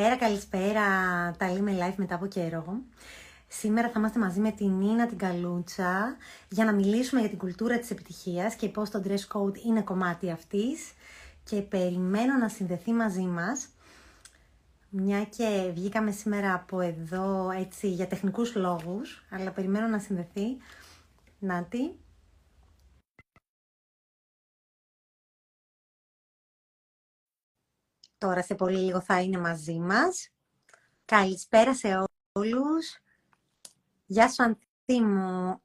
Καλησπέρα, τα λέμε live μετά από καιρό. Σήμερα θα είμαστε μαζί με την Νίνα την Καλούτσα για να μιλήσουμε για την κουλτούρα της επιτυχίας και πώς το dress code είναι κομμάτι αυτής και περιμένω να συνδεθεί μαζί μας. Μια και βγήκαμε σήμερα από εδώ έτσι για τεχνικούς λόγους, αλλά περιμένω να συνδεθεί. Νάτι. Τώρα σε πολύ λίγο θα είναι μαζί μας. Καλησπέρα σε όλους. Γεια σου Ανθή μου.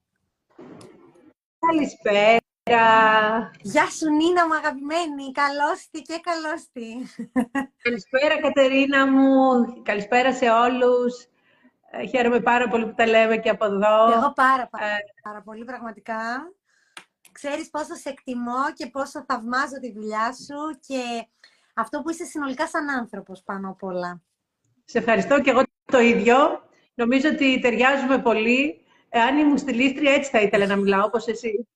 Καλησπέρα. Γεια σου Νίνα μου αγαπημένη. Καλώς τη και καλώς τη. Καλησπέρα Κατερίνα μου. Καλησπέρα σε όλους. Χαίρομαι πάρα πολύ που τα λέμε και από εδώ. Εγώ πάρα πολύ πραγματικά. Ξέρεις πόσο σε εκτιμώ και πόσο θαυμάζω τη δουλειά σου και αυτό που είσαι συνολικά σαν άνθρωπος πάνω απ' όλα. Σε ευχαριστώ και εγώ το ίδιο. Νομίζω ότι ταιριάζουμε πολύ. Αν ήμουν στυλίστρια, έτσι θα ήθελα να μιλάω, όπως εσύ.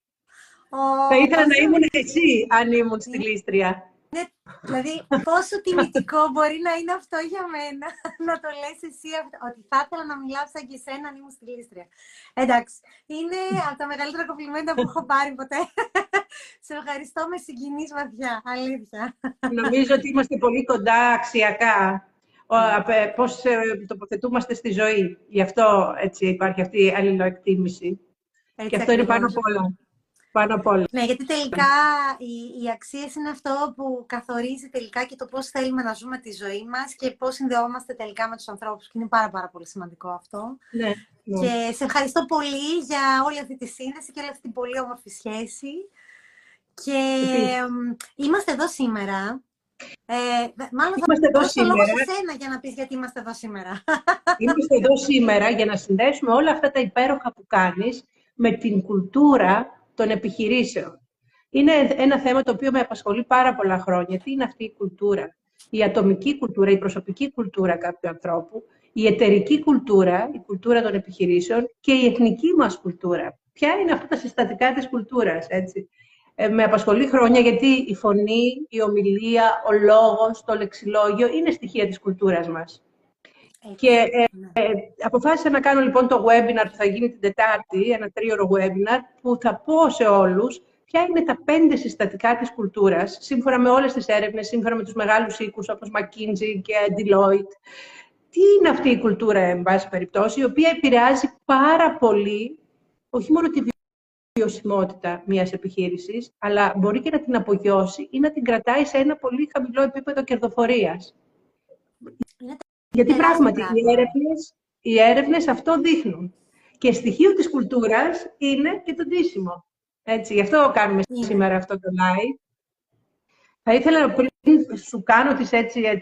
Θα ήθελα να ήμουν εσύ, αν ήμουν στυλίστρια. Ναι, δηλαδή, πόσο τιμητικό μπορεί να είναι αυτό για μένα, να το λες εσύ, ότι θα ήθελα να μιλάω σαν και εσένα, αν ήμουν στυλίστρια. Εντάξει, είναι από τα μεγαλύτερα κομπλιμέντα που έχω πάρει ποτέ. Σε ευχαριστώ, με συγκινείς βαθιά, αλήθεια. Νομίζω ότι είμαστε πολύ κοντά αξιακά. Πώς τοποθετούμαστε στη ζωή. Γι' αυτό έτσι, υπάρχει αυτή η αλληλοεκτίμηση. Και αυτό είναι πάνω απ' όλα. Ναι, γιατί τελικά οι αξίες είναι αυτό που καθορίζει τελικά και το πώς θέλουμε να ζούμε τη ζωή μας και πώς συνδεόμαστε τελικά με τους ανθρώπους. Και είναι πάρα πολύ σημαντικό αυτό. Ναι, ναι. Και σε ευχαριστώ πολύ για όλη αυτή τη σύνδεση και όλη αυτή την πολύ όμορφη σχέση. Και είμαστε εδώ σήμερα. Μάλλον θα δώσω το λόγο σε σένα για να πεις γιατί είμαστε εδώ σήμερα. Είμαστε εδώ σήμερα για να συνδέσουμε όλα αυτά τα υπέροχα που κάνεις με την κουλτούρα των επιχειρήσεων. Είναι ένα θέμα το οποίο με απασχολεί πάρα πολλά χρόνια. Τι είναι αυτή η κουλτούρα? Η ατομική κουλτούρα, η προσωπική κουλτούρα κάποιου ανθρώπου, η εταιρική κουλτούρα, η κουλτούρα των επιχειρήσεων και η εθνική μας κουλτούρα. Ποια είναι αυτά τα συστατικά της κουλτούρας, έτσι? Με απασχολεί χρόνια γιατί η φωνή, η ομιλία, ο λόγος, το λεξιλόγιο είναι στοιχεία της κουλτούρας μας. Και αποφάσισα να κάνω λοιπόν το webinar που θα γίνει την Τετάρτη, ένα 3ωρο webinar, που θα πω σε όλους ποια είναι τα 5 συστατικά της κουλτούρας, σύμφωνα με όλες τις έρευνες, σύμφωνα με τους μεγάλους οίκους όπως McKinsey και Deloitte. Τι είναι αυτή η κουλτούρα, εν πάση περιπτώσει, η οποία επηρεάζει πάρα πολύ, όχι μόνο τη βιωσιμότητα μιας επιχείρησης, αλλά μπορεί και να την απογειώσει ή να την κρατάει σε ένα πολύ χαμηλό επίπεδο κερδοφορίας. Γιατί πράγματι οι έρευνες αυτό δείχνουν. Και στοιχείο της κουλτούρας είναι και το ντύσιμο. Έτσι, γι' αυτό κάνουμε σήμερα αυτό το live. Θα ήθελα πριν σου κάνω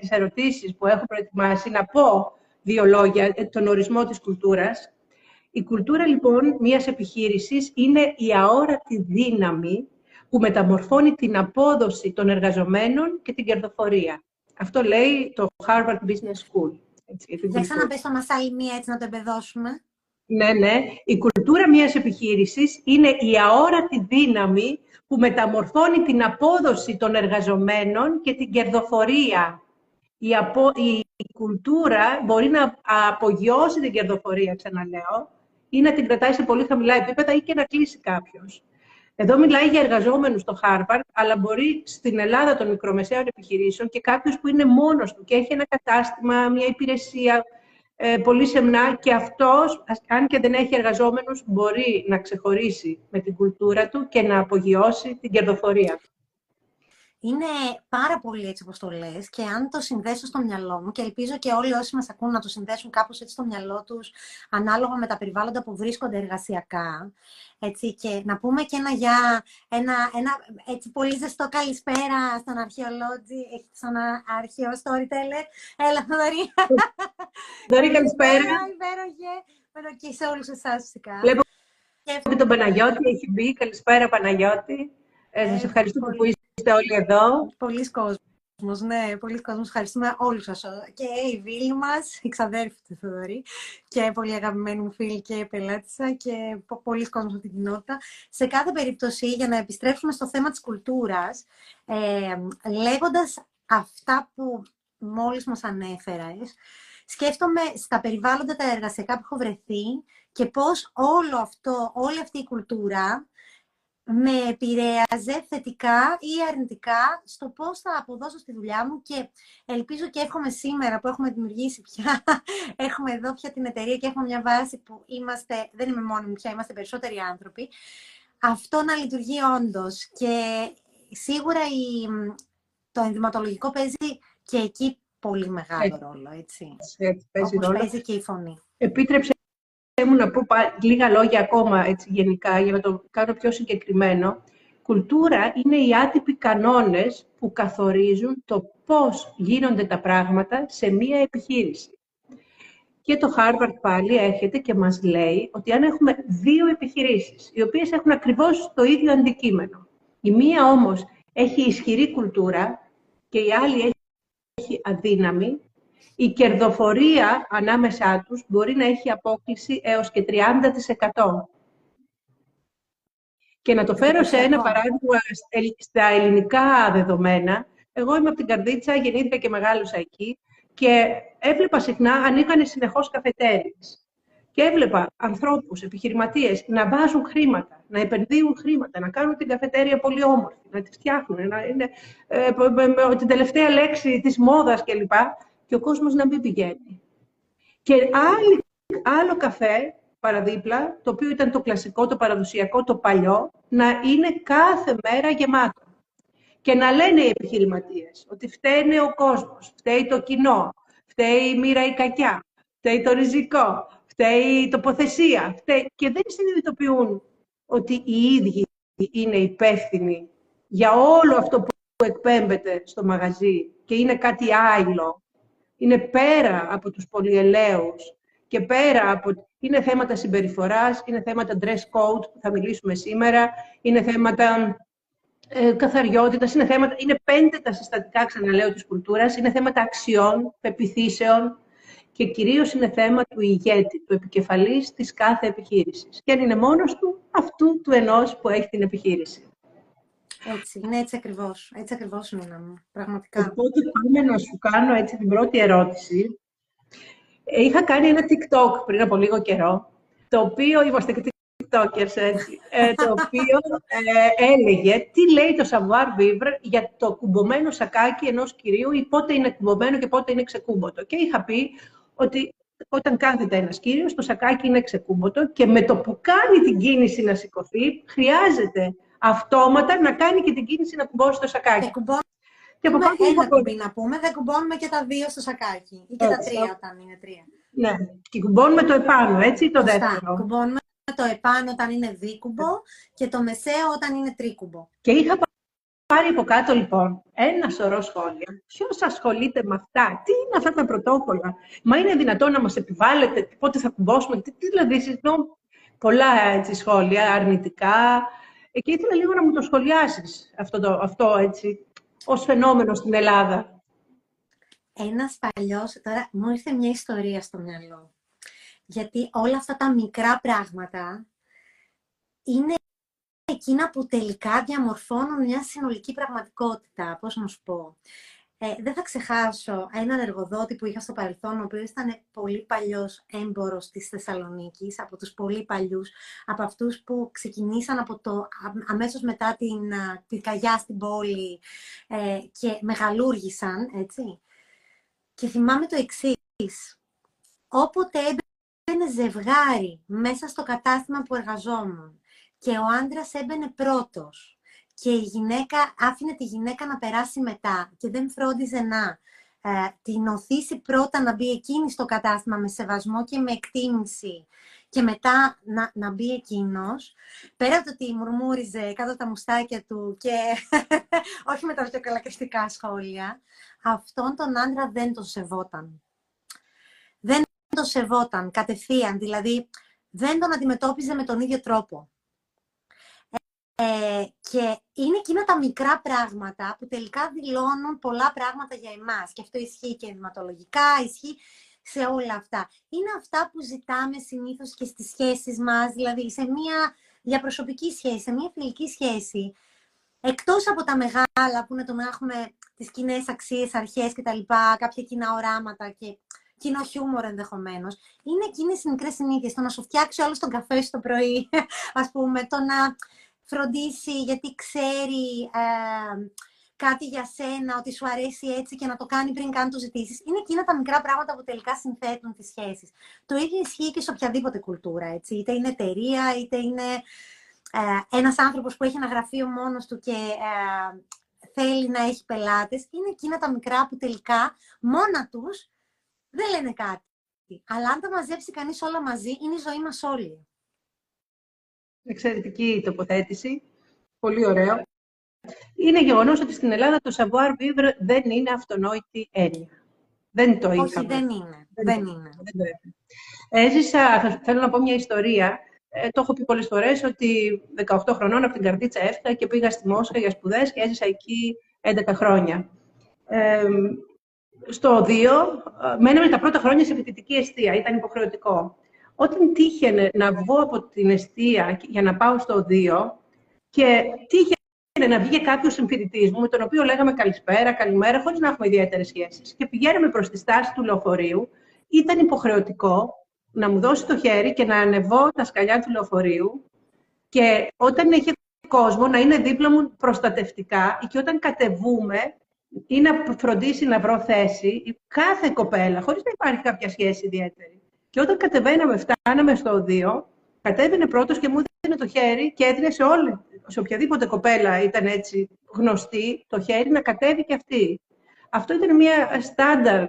τις ερωτήσεις που έχω προετοιμάσει να πω 2 λόγια, τον ορισμό της κουλτούρας. Η κουλτούρα, λοιπόν, μιας επιχείρησης είναι η αόρατη δύναμη που μεταμορφώνει την απόδοση των εργαζομένων και την κερδοφορία. Αυτό λέει το Harvard Business School. Για ξαναπες το μας άλλη μία, έτσι να το εμπεδώσουμε. Ναι, ναι. Η κουλτούρα μιας επιχείρησης είναι η αόρατη δύναμη που μεταμορφώνει την απόδοση των εργαζομένων και την κερδοφορία. Η κουλτούρα μπορεί να απογειώσει την κερδοφορία, ξαναλέω, ή να την κρατάει σε πολύ χαμηλά επίπεδα ή και να κλείσει κάποιος. Εδώ μιλάει για εργαζόμενους στο Harvard, αλλά μπορεί στην Ελλάδα των μικρομεσαίων επιχειρήσεων και κάποιος που είναι μόνος του και έχει ένα κατάστημα, μια υπηρεσία, πολύ σεμνά και αυτός, αν και δεν έχει εργαζόμενους, μπορεί να ξεχωρίσει με την κουλτούρα του και να απογειώσει την κερδοφορία. Είναι πάρα πολύ έτσι όπως το λες και αν το συνδέσω στο μυαλό μου και ελπίζω και όλοι όσοι μας ακούν να το συνδέσουν κάπως έτσι στο μυαλό τους ανάλογα με τα περιβάλλοντα που βρίσκονται εργασιακά, έτσι, και να πούμε και ένα έτσι πολύ ζεστό καλησπέρα στον αρχαίο storyteller. Έλα Θοδωρή. Θοδωρή, καλησπέρα. Υπέροχε και σε όλους εσάς φυσικά. Βλέπω και τον Παναγιώτη, έχει μπει. Καλησπέρα Παναγιώτη. Σας ευχαριστούμε πολύ που είστε όλοι εδώ. Πολλοί κόσμος, ναι, πολλοί κόσμος. Ευχαριστούμε όλους σας. Και η Βίλη μας, η ξαδέρφη του Θοδωρή, και πολύ αγαπημένη μου φίλη και πελάτησα και πολλοί κόσμος από την κοινότητα. Σε κάθε περίπτωση, για να επιστρέψουμε στο θέμα της κουλτούρας, λέγοντας αυτά που μόλις μας ανέφερες, σκέφτομαι στα περιβάλλοντα τα εργασιακά που έχω βρεθεί και πώς όλο αυτό, όλη αυτή η κουλτούρα με επηρέαζε θετικά ή αρνητικά στο πώς θα αποδώσω στη δουλειά μου, και ελπίζω και εύχομαι σήμερα που έχουμε δημιουργήσει πια, έχουμε εδώ πια την εταιρεία και έχουμε μια βάση που είμαστε, δεν είμαι μόνη μου πια, είμαστε περισσότεροι άνθρωποι, αυτό να λειτουργεί όντως. Και σίγουρα το ενδυματολογικό παίζει και εκεί πολύ μεγάλο ρόλο, έτσι. Παίζει και η φωνή. Επίτρεψε μου να πω λίγα λόγια ακόμα, έτσι, γενικά, για να το κάνω πιο συγκεκριμένο. Κουλτούρα είναι οι άτυποι κανόνες που καθορίζουν το πώς γίνονται τα πράγματα σε μία επιχείρηση. Και το Harvard πάλι έρχεται και μας λέει ότι αν έχουμε δύο επιχειρήσεις, οι οποίες έχουν ακριβώς το ίδιο αντικείμενο, η μία όμως έχει ισχυρή κουλτούρα και η άλλη έχει αδύναμη, η κερδοφορία ανάμεσά τους μπορεί να έχει απόκληση έως και 30%. Και να το φέρω σε ένα παράδειγμα στα ελληνικά δεδομένα. Εγώ είμαι από την Καρδίτσα, γεννήθηκα και μεγάλωσα εκεί και έβλεπα συχνά, ανοίγανε συνεχώς καφετέρειες. Και έβλεπα ανθρώπους, επιχειρηματίες, να βάζουν χρήματα, να επενδύουν χρήματα, να κάνουν την καφετέρια πολύ όμορφη, να τη φτιάχνουν, να είναι την τελευταία λέξη της μόδας κλπ. Και ο κόσμος να μην πηγαίνει. Και άλλο καφέ παραδίπλα, το οποίο ήταν το κλασικό, το παραδοσιακό, το παλιό, να είναι κάθε μέρα γεμάτο. Και να λένε οι επιχειρηματίες ότι φταίνε ο κόσμος, φταίει το κοινό, φταίει η μοίρα η κακιά, φταίει το ριζικό, φταίει η τοποθεσία. Και δεν συνειδητοποιούν ότι οι ίδιοι είναι υπεύθυνοι για όλο αυτό που εκπέμπεται στο μαγαζί και είναι κάτι άλλο. Είναι πέρα από τους πολυελαίους και πέρα από... Είναι θέματα συμπεριφοράς, είναι θέματα dress code που θα μιλήσουμε σήμερα, είναι θέματα καθαριότητας, είναι θέματα... Είναι 5 τα συστατικά, ξαναλέω, της κουλτούρας, είναι θέματα αξιών, πεποιθήσεων και κυρίως είναι θέμα του ηγέτη, του επικεφαλής της κάθε επιχείρησης. Και αν είναι μόνος του, αυτού του ενός που έχει την επιχείρηση. Έτσι, ναι, έτσι ακριβώς. Έτσι ακριβώς, Νίνα μου. Πραγματικά. Οπότε, πάμε να σου κάνω έτσι την πρώτη ερώτηση. Είχα κάνει ένα TikTok πριν από λίγο καιρό, το οποίο, είμαστε και TikTokers, έτσι, το οποίο έλεγε τι λέει το savoir vivre για το κουμπωμένο σακάκι ενός κυρίου ή πότε είναι κουμπωμένο και πότε είναι ξεκούμωτο. Και είχα πει ότι όταν κάθεται ένας κύριος, το σακάκι είναι ξεκούμωτο και με το που κάνει την κίνηση να σηκωθεί, χρειάζεται αυτόματα να κάνει και την κίνηση να κουμπώσει το σακάκι. Και κουμπώνουμε και από ένα κουμπί, να πούμε, δεν κουμπώνουμε και τα 2 στο σακάκι. Ή και τα 3 όταν είναι 3. Ναι, και κουμπώνουμε το επάνω, έτσι, το δεύτερο. Κουμπώνουμε το επάνω όταν είναι δίκουμπο και το μεσαίο όταν είναι τρίκουμπο. Και είχα πάρει από κάτω, λοιπόν, ένα σωρό σχόλια. Ποιος ασχολείται με αυτά, τι είναι αυτά τα πρωτόκολλα, μα είναι δυνατόν να μας επιβάλλετε, πότε θα κουμπώσουμε, δηλαδή, συγγνώμη, πολλά έτσι, σχόλια αρνητικά. Και ήθελα λίγο να μου το σχολιάσεις αυτό έτσι, ως φαινόμενο στην Ελλάδα. Ένας παλιός, τώρα μου ήρθε μια ιστορία στο μυαλό. Γιατί όλα αυτά τα μικρά πράγματα είναι εκείνα που τελικά διαμορφώνουν μια συνολική πραγματικότητα. Πώς να σου πω. Δεν θα ξεχάσω έναν εργοδότη που είχα στο παρελθόν, ο οποίος ήταν πολύ παλιός έμπορος της Θεσσαλονίκης, από τους πολύ παλιούς, από αυτούς που ξεκινήσαν από το αμέσως μετά την καγιά στην πόλη και μεγαλούργησαν, έτσι. Και θυμάμαι το εξής. Όποτε έμπαινε ζευγάρι μέσα στο κατάστημα που εργαζόμουν και ο άντρας έμπαινε πρώτος, και η γυναίκα άφηνε τη γυναίκα να περάσει μετά και δεν φρόντιζε να την οθήσει πρώτα να μπει εκείνη στο κατάστημα με σεβασμό και με εκτίμηση και μετά να μπει εκείνος. Πέρα από το ότι μουρμούριζε κάτω τα μουστάκια του και όχι με τα αυτοκαλακριστικά σχόλια, αυτόν τον άντρα δεν τον σεβόταν. Δεν τον σεβόταν κατευθείαν, δηλαδή δεν τον αντιμετώπιζε με τον ίδιο τρόπο. Και είναι εκείνα τα μικρά πράγματα που τελικά δηλώνουν πολλά πράγματα για εμάς. Και αυτό ισχύει και ενδυματολογικά, ισχύει σε όλα αυτά. Είναι αυτά που ζητάμε συνήθως και στις σχέσεις μας, δηλαδή σε μια διαπροσωπική σχέση, σε μια φιλική σχέση. Εκτός από τα μεγάλα που είναι το να έχουμε τις κοινές αξίες, αρχές κτλ., κάποια κοινά οράματα και κοινό χιούμορ ενδεχομένως, είναι εκείνες οι μικρές συνήθειες. Το να σου φτιάξει όλο τον καφέ στο πρωί, ας πούμε, το να φροντίσει γιατί ξέρει κάτι για σένα, ότι σου αρέσει έτσι και να το κάνει πριν καν το ζητήσεις. Είναι εκείνα τα μικρά πράγματα που τελικά συνθέτουν τις σχέσεις. Το ίδιο ισχύει και σε οποιαδήποτε κουλτούρα, έτσι. Είτε είναι εταιρεία, είτε είναι ένας άνθρωπος που έχει ένα γραφείο μόνος του και θέλει να έχει πελάτες. Είναι εκείνα τα μικρά που τελικά μόνα τους δεν λένε κάτι. Αλλά αν τα μαζέψει κανείς όλα μαζί, είναι η ζωή μας όλοι. Εξαιρετική τοποθέτηση. Πολύ ωραίο. Είναι γεγονός ότι στην Ελλάδα το savoir vivre δεν είναι αυτονόητη έννοια. Δεν το είχαμε. Όχι, δεν είναι. Έζησα, θέλω να πω μια ιστορία. Το έχω πει πολλές φορές ότι 18 χρονών από την Καρδίτσα έφυγα και πήγα στη Μόσχα για σπουδές και έζησα εκεί 11 χρόνια. Στο 2, μέναμε τα πρώτα χρόνια σε φοιτητική εστία, ήταν υποχρεωτικό. Όταν τύχαινε να βγω από την εστία για να πάω στο 2 και τύχαινε να βγει κάποιος συμφοιτητής μου, με τον οποίο λέγαμε καλησπέρα, καλημέρα, χωρίς να έχουμε ιδιαίτερες σχέσεις, και πηγαίναμε προς τη στάση του λεωφορείου, ήταν υποχρεωτικό να μου δώσει το χέρι και να ανεβώ τα σκαλιά του λεωφορείου, και όταν έχει κόσμο να είναι δίπλα μου προστατευτικά, και όταν κατεβούμε ή να φροντίσει να βρω θέση, κάθε κοπέλα, χωρίς να υπάρχει κάποια σχέση ιδιαίτερη. Και όταν κατεβαίναμε, φτάναμε στο 2, κατέβαινε πρώτος και μου έδινε το χέρι και έδινε σε οποιαδήποτε κοπέλα ήταν έτσι γνωστή το χέρι, να κατέβει και αυτή. Αυτό ήταν μια στάνταρ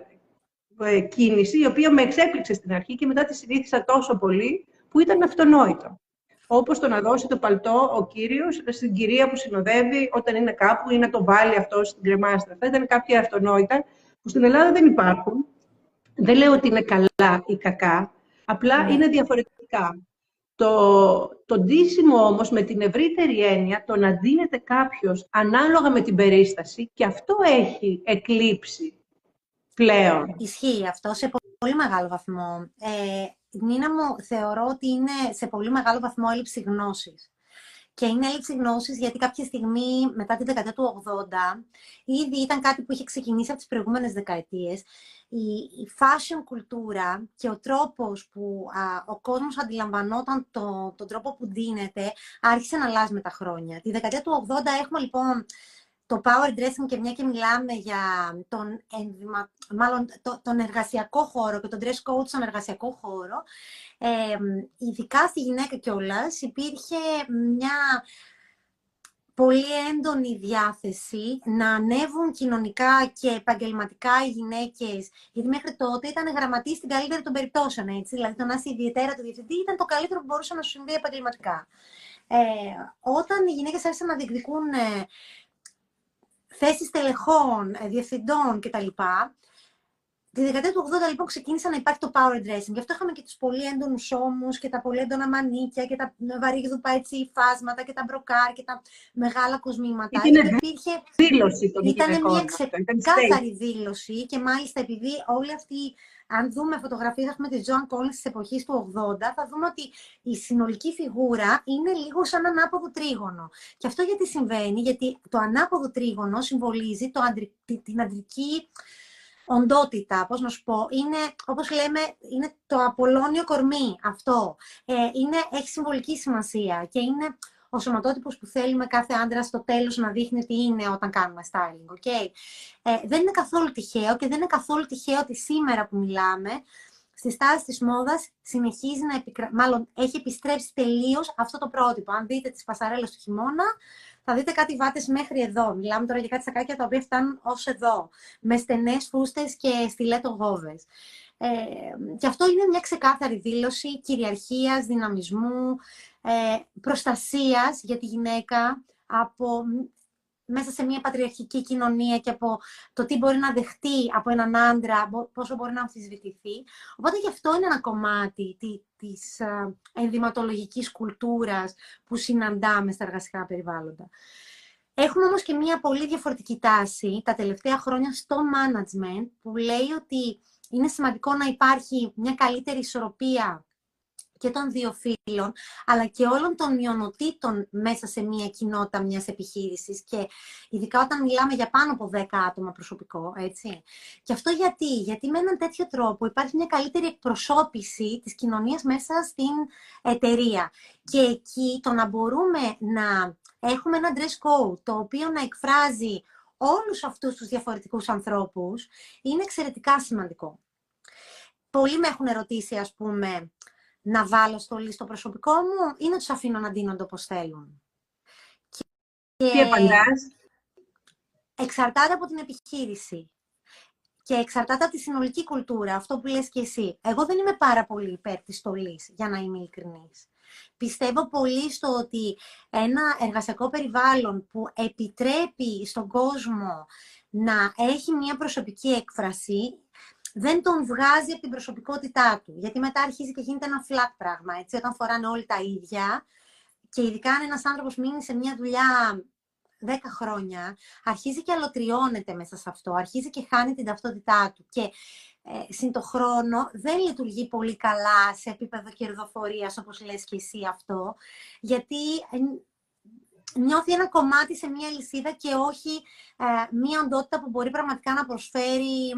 κίνηση, η οποία με εξέπληξε στην αρχή και μετά τη συνήθισα τόσο πολύ που ήταν αυτονόητο. Όπως το να δώσει το παλτό ο κύριος στην κυρία που συνοδεύει όταν είναι κάπου, ή να το βάλει αυτό στην κρεμάστρα. Αυτά ήταν κάποια αυτονόητα που στην Ελλάδα δεν υπάρχουν. Δεν λέω ότι είναι καλά ή κακά, απλά είναι διαφορετικά. Το ντύσιμο όμως με την ευρύτερη έννοια, το να ντύνεται κάποιος ανάλογα με την περίσταση, και αυτό έχει εκλείψει πλέον. Ισχύει αυτό σε πολύ μεγάλο βαθμό. Νίνα μου, θεωρώ ότι είναι σε πολύ μεγάλο βαθμό έλλειψη γνώσης. Και είναι έλλειψη γνώσης γιατί κάποια στιγμή μετά την δεκαετία του 80, ήδη ήταν κάτι που είχε ξεκινήσει από τις προηγούμενες δεκαετίες, η fashion κουλτούρα και ο τρόπος που ο κόσμος αντιλαμβανόταν τον τρόπο που ντύνεται, άρχισε να αλλάζει με τα χρόνια. Τη δεκαετία του 80 έχουμε λοιπόν το power dressing, και μια και μιλάμε για τον εργασιακό χώρο και τον dress code στον εργασιακό χώρο, ειδικά στη γυναίκα κιόλας, υπήρχε μια πολύ έντονη διάθεση να ανέβουν κοινωνικά και επαγγελματικά οι γυναίκες, γιατί μέχρι τότε ήταν γραμματείς στην καλύτερη των περιπτώσεων, έτσι. Δηλαδή το να είσαι ιδιαίτερα του διευθυντή ήταν το καλύτερο που μπορούσε να σου συμβεί επαγγελματικά. Όταν οι γυναίκες άρχισαν να διεκδικούν θέσεις τελεχών, διευθυντών κτλ. Τη δεκαετία του 80 λοιπόν ξεκίνησε να υπάρχει το power dressing. Γι' αυτό είχαμε και τους πολύ έντονους ώμους και τα πολύ έντονα μανίκια και τα βαρύγδουπα έτσι υφάσματα και τα μπροκάρ και τα μεγάλα κοσμήματα. Υπήρχε δήλωση των γυναικών. Ήταν μια ξεκάθαρη δήλωση, και μάλιστα επειδή όλοι αυτοί, αν δούμε φωτογραφίες, έχουμε τη Τζόαν Κόλινς της εποχής του 80, θα δούμε ότι η συνολική φιγούρα είναι λίγο σαν ανάποδο τρίγωνο. Και αυτό γιατί συμβαίνει, γιατί το ανάποδο τρίγωνο συμβολίζει την αντρική οντότητα, πώς να σου πω, είναι, όπως λέμε, είναι το απολώνιο κορμί αυτό. Έχει συμβολική σημασία και είναι ο σωματότυπος που θέλουμε κάθε άντρα στο τέλος να δείχνει τι είναι όταν κάνουμε styling, okay? Δεν είναι καθόλου τυχαίο, και δεν είναι καθόλου τυχαίο ότι σήμερα που μιλάμε, στη στάση της μόδας συνεχίζει να έχει επιστρέψει τελείως αυτό το πρότυπο. Αν δείτε τις πασαρέλες του χειμώνα, θα δείτε κάτι βάτες μέχρι εδώ. Μιλάμε τώρα για κάτι σακάκια τα οποία φτάνουν ως εδώ, με στενές φούστες και στιλέτο γόβες. Και αυτό είναι μια ξεκάθαρη δήλωση κυριαρχίας, δυναμισμού, προστασίας για τη γυναίκα μέσα σε μια πατριαρχική κοινωνία, και από το τι μπορεί να δεχτεί από έναν άντρα, πόσο μπορεί να αμφισβητηθεί. Οπότε γι' αυτό είναι ένα κομμάτι της ενδυματολογικής κουλτούρας που συναντάμε στα εργασιακά περιβάλλοντα. Έχουμε όμως και μια πολύ διαφορετική τάση τα τελευταία χρόνια στο management, που λέει ότι είναι σημαντικό να υπάρχει μια καλύτερη ισορροπία και των δύο φύλων, αλλά και όλων των μειονοτήτων μέσα σε μια κοινότητα μιας επιχείρησης, και ειδικά όταν μιλάμε για πάνω από 10 άτομα προσωπικό, έτσι. Και αυτό γιατί με έναν τέτοιο τρόπο υπάρχει μια καλύτερη εκπροσώπηση της κοινωνίας μέσα στην εταιρεία. Και εκεί το να μπορούμε να έχουμε ένα dress code το οποίο να εκφράζει όλους αυτούς τους διαφορετικούς ανθρώπους είναι εξαιρετικά σημαντικό. Πολλοί με έχουν ερωτήσει, ας πούμε, να βάλω στολή στο προσωπικό μου ή να τους αφήνω να ντύνονται όπως θέλουν. Τι απαντάς? Εξαρτάται από την επιχείρηση και εξαρτάται από τη συνολική κουλτούρα, αυτό που λες και εσύ. Εγώ δεν είμαι πάρα πολύ υπέρ της στολής, για να είμαι ειλικρινής. Πιστεύω πολύ στο ότι ένα εργασιακό περιβάλλον που επιτρέπει στον κόσμο να έχει μια προσωπική έκφραση, δεν τον βγάζει από την προσωπικότητά του. Γιατί μετά αρχίζει και γίνεται ένα flat πράγμα, έτσι, όταν φοράνε όλοι τα ίδια. Και ειδικά αν ένας άνθρωπος μείνει σε μια δουλειά 10 χρόνια, αρχίζει και αλωτριώνεται μέσα σε αυτό, αρχίζει και χάνει την ταυτότητά του. Και συν το χρόνο δεν λειτουργεί πολύ καλά σε επίπεδο κερδοφορίας, όπως λες και εσύ αυτό, γιατί νιώθει ένα κομμάτι σε μια λυσίδα και όχι μια οντότητα που μπορεί πραγματικά να προσφέρει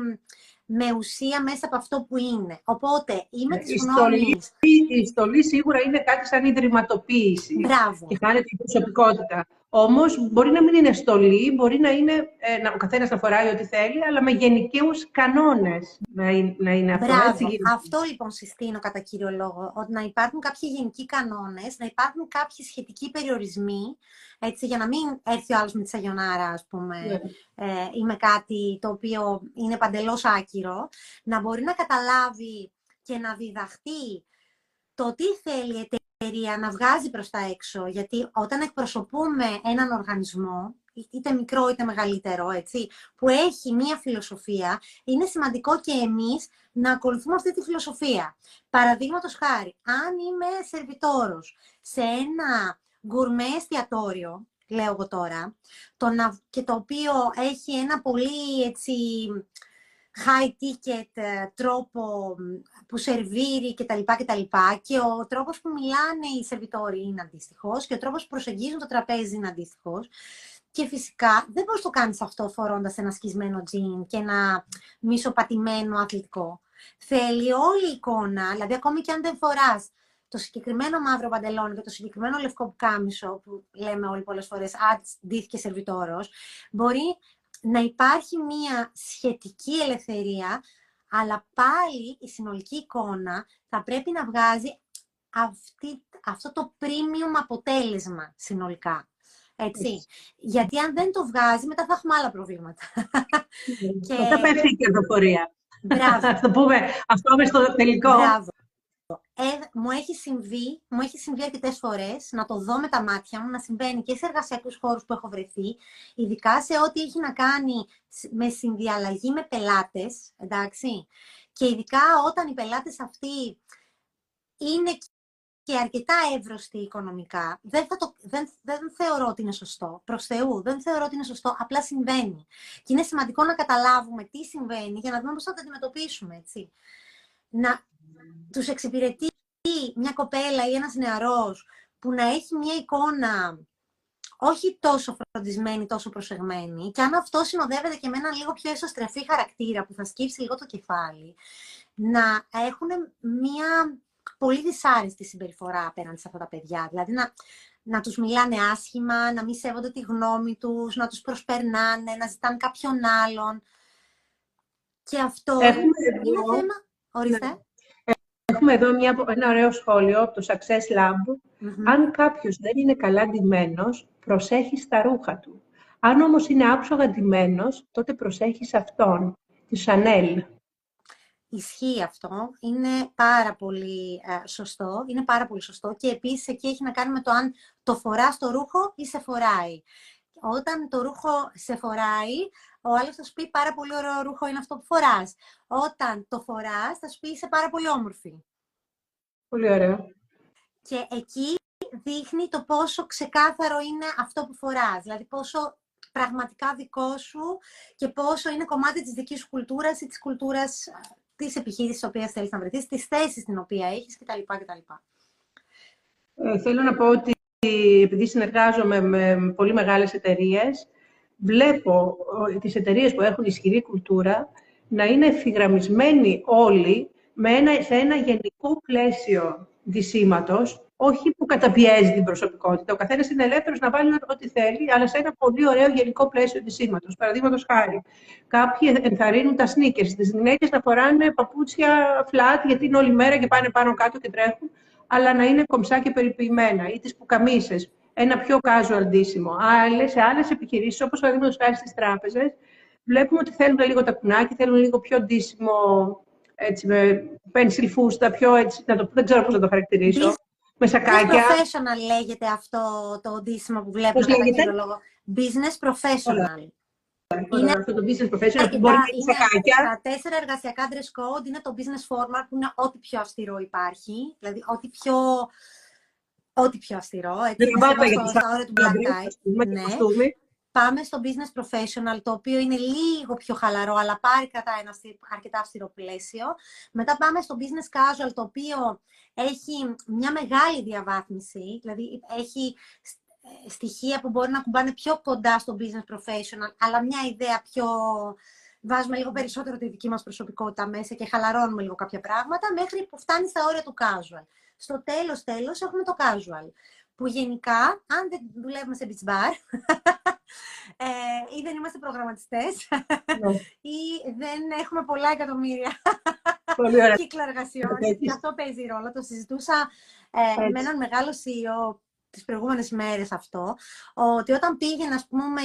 με ουσία μέσα από αυτό που είναι. Οπότε είμαι της γνώμης. Η στολή σίγουρα είναι κάτι σαν ιδρυματοποίηση. Μπράβο. Και χάνεται η προσωπικότητα. Όμως μπορεί να μην είναι στολή, μπορεί να είναι ο καθένας να φοράει ό,τι θέλει, αλλά με γενικαίους κανόνες να είναι αυτό. Μπράβο. Αυτό λοιπόν συστήνω κατά κύριο λόγο, ότι να υπάρχουν κάποιοι γενικοί κανόνες, να υπάρχουν κάποιοι σχετικοί περιορισμοί, έτσι, για να μην έρθει ο άλλος με τη σαγιονάρα, ας πούμε, ή με κάτι το οποίο είναι παντελώς άκυρο, να μπορεί να καταλάβει και να διδαχτεί το τι θέλει η εταιρεία να βγάζει προς τα έξω, γιατί όταν εκπροσωπούμε έναν οργανισμό, είτε μικρό είτε μεγαλύτερο, έτσι, που έχει μία φιλοσοφία, είναι σημαντικό και εμείς να ακολουθούμε αυτή τη φιλοσοφία. Παραδείγματος χάρη, αν είμαι σερβιτόρος σε ένα γκουρμέ εστιατόριο, λέω εγώ τώρα, και το οποίο έχει ένα πολύ, έτσι, high ticket τρόπο που σερβίρει κτλ. Και ο τρόπος που μιλάνε οι σερβιτόροι είναι αντίστοιχος και ο τρόπος που προσεγγίζουν το τραπέζι είναι αντίστοιχος. Και φυσικά δεν μπορείς να το κάνεις αυτό φορώντας ένα σκισμένο τζιν και ένα μισοπατημένο αθλητικό. Θέλει όλη η εικόνα, δηλαδή ακόμη και αν δεν φοράς το συγκεκριμένο μαύρο παντελόνι και το συγκεκριμένο λευκό πουκάμισο, που λέμε όλοι πολλές φορές, ντύθηκε σερβιτόρος, μπορεί να υπάρχει μία σχετική ελευθερία, αλλά πάλι η συνολική εικόνα θα πρέπει να βγάζει αυτό το premium αποτέλεσμα συνολικά. Έτσι. Γιατί αν δεν το βγάζει, μετά θα έχουμε άλλα προβλήματα. Και θα πέφτει η κερδοφορία. Θα το πούμε, ας πάμε στο τελικό. Μου έχει συμβεί αρκετές φορές να το δω με τα μάτια μου, να συμβαίνει και σε εργασιακούς χώρους που έχω βρεθεί, ειδικά σε ό,τι έχει να κάνει με συνδιαλλαγή με πελάτες, εντάξει, και ειδικά όταν οι πελάτες αυτοί είναι και αρκετά εύρωστοι οικονομικά, δεν θεωρώ ότι είναι σωστό. Προς Θεού, δεν θεωρώ ότι είναι σωστό, απλά συμβαίνει. Και είναι σημαντικό να καταλάβουμε τι συμβαίνει για να δούμε πώς θα το αντιμετωπίσουμε, έτσι. Τους εξυπηρετεί μια κοπέλα ή ένας νεαρός που να έχει μια εικόνα όχι τόσο φροντισμένη, τόσο προσεγμένη, και αν αυτό συνοδεύεται και με έναν λίγο πιο εσωστρεφή χαρακτήρα που θα σκύψει λίγο το κεφάλι, να έχουν μια πολύ δυσάρεστη συμπεριφορά απέναντι σε αυτά τα παιδιά. Δηλαδή να τους μιλάνε άσχημα, να μη σέβονται τη γνώμη τους, να τους προσπερνάνε, να ζητάνε κάποιον άλλον. Και αυτό είναι θέμα. Ορίστε. Έχουμε εδώ ένα ωραίο σχόλιο από το Success Lab. Αν κάποιος δεν είναι καλά ντυμένος, προσέχει τα ρούχα του. Αν όμως είναι άψογα ντυμένος, τότε προσέχει αυτόν, τη Chanel. Ισχύει αυτό. Είναι πάρα πολύ σωστό. Είναι πάρα πολύ σωστό. Και επίσης εκεί έχει να κάνει με το αν το φοράς το ρούχο ή σε φοράει. Όταν το ρούχο σε φοράει, ο άλλος θα σου πει πάρα πολύ ωραίο ρούχο είναι αυτό που φοράς. Όταν το φοράς, θα σου πει είσαι πάρα πολύ όμορφη. Πολύ ωραίο. Και εκεί δείχνει το πόσο ξεκάθαρο είναι αυτό που φοράς. Δηλαδή πόσο πραγματικά δικό σου και πόσο είναι κομμάτι της δικής σου κουλτούρας ή της κουλτούρας τις επιχείρησεις στις οποίες θέλεις να βρεθείς, τις θέσεις στην οποία έχεις κτλ. Θέλω να πω ότι επειδή συνεργάζομαι με πολύ μεγάλες εταιρείες, βλέπω τις εταιρείες που έχουν ισχυρή κουλτούρα να είναι ευθυγραμμισμένοι όλοι σε ένα γενικό πλαίσιο δισήματος, όχι που καταπιέζει την προσωπικότητα. Ο καθένας είναι ελεύθερος να βάλει ό,τι θέλει, αλλά σε ένα πολύ ωραίο γενικό πλαίσιο δισήματος. Παραδείγματος χάρη, κάποιοι ενθαρρύνουν τα sneakers, τις γυναίκες να φοράνε παπούτσια flat, γιατί είναι όλη μέρα και πάνε πάνω κάτω και τρέχουν, αλλά να είναι κομψά και περιποιημένα, ή τις πουκαμίσες, ένα πιο casual ντύσιμο. Σε άλλες επιχειρήσεις, όπως παραδείγματος χάρη στις τράπεζες, βλέπουμε ότι θέλουν λίγο τακουνάκι, θέλουν λίγο πιο ντύσιμο, έτσι, με pencil φούστα, πιο έτσι, δεν ξέρω πώς να το χαρακτηρίσω. Με σακάκια. Professional λέγεται αυτό το ντύσιμο που βλέπουμε κατά κύριο λόγο. Business professional. Είναι αυτό το business professional που μπορεί να έχει σακάκια. Τα 4 εργασιακά dress code είναι το business formal που είναι ό,τι πιο αυστηρό υπάρχει. Δηλαδή, ό,τι πιο αυστηρό. Έτσι, στα όρια του black tie. Πάμε στο business professional, το οποίο είναι λίγο πιο χαλαρό, αλλά πάρει κατά ένα αρκετά αυστηρό πλαίσιο. Μετά πάμε στο business casual, το οποίο έχει μια μεγάλη διαβάθμιση, δηλαδή έχει στοιχεία που μπορεί να κουμπάνε πιο κοντά στο business professional, αλλά μια ιδέα πιο... Βάζουμε λίγο περισσότερο τη δική μας προσωπικότητα μέσα και χαλαρώνουμε λίγο κάποια πράγματα, μέχρι που φτάνει στα όρια του casual. Στο τέλος έχουμε το casual, που γενικά, αν δεν δουλεύουμε σε beach bar, ή δεν είμαστε προγραμματιστές, ή δεν έχουμε πολλά εκατομμύρια κύκλο εργασιών, και αυτό παίζει ρόλο. Το συζητούσα με έναν μεγάλο CEO τις προηγούμενες μέρες αυτό, ότι όταν πήγαινε, ας πούμε,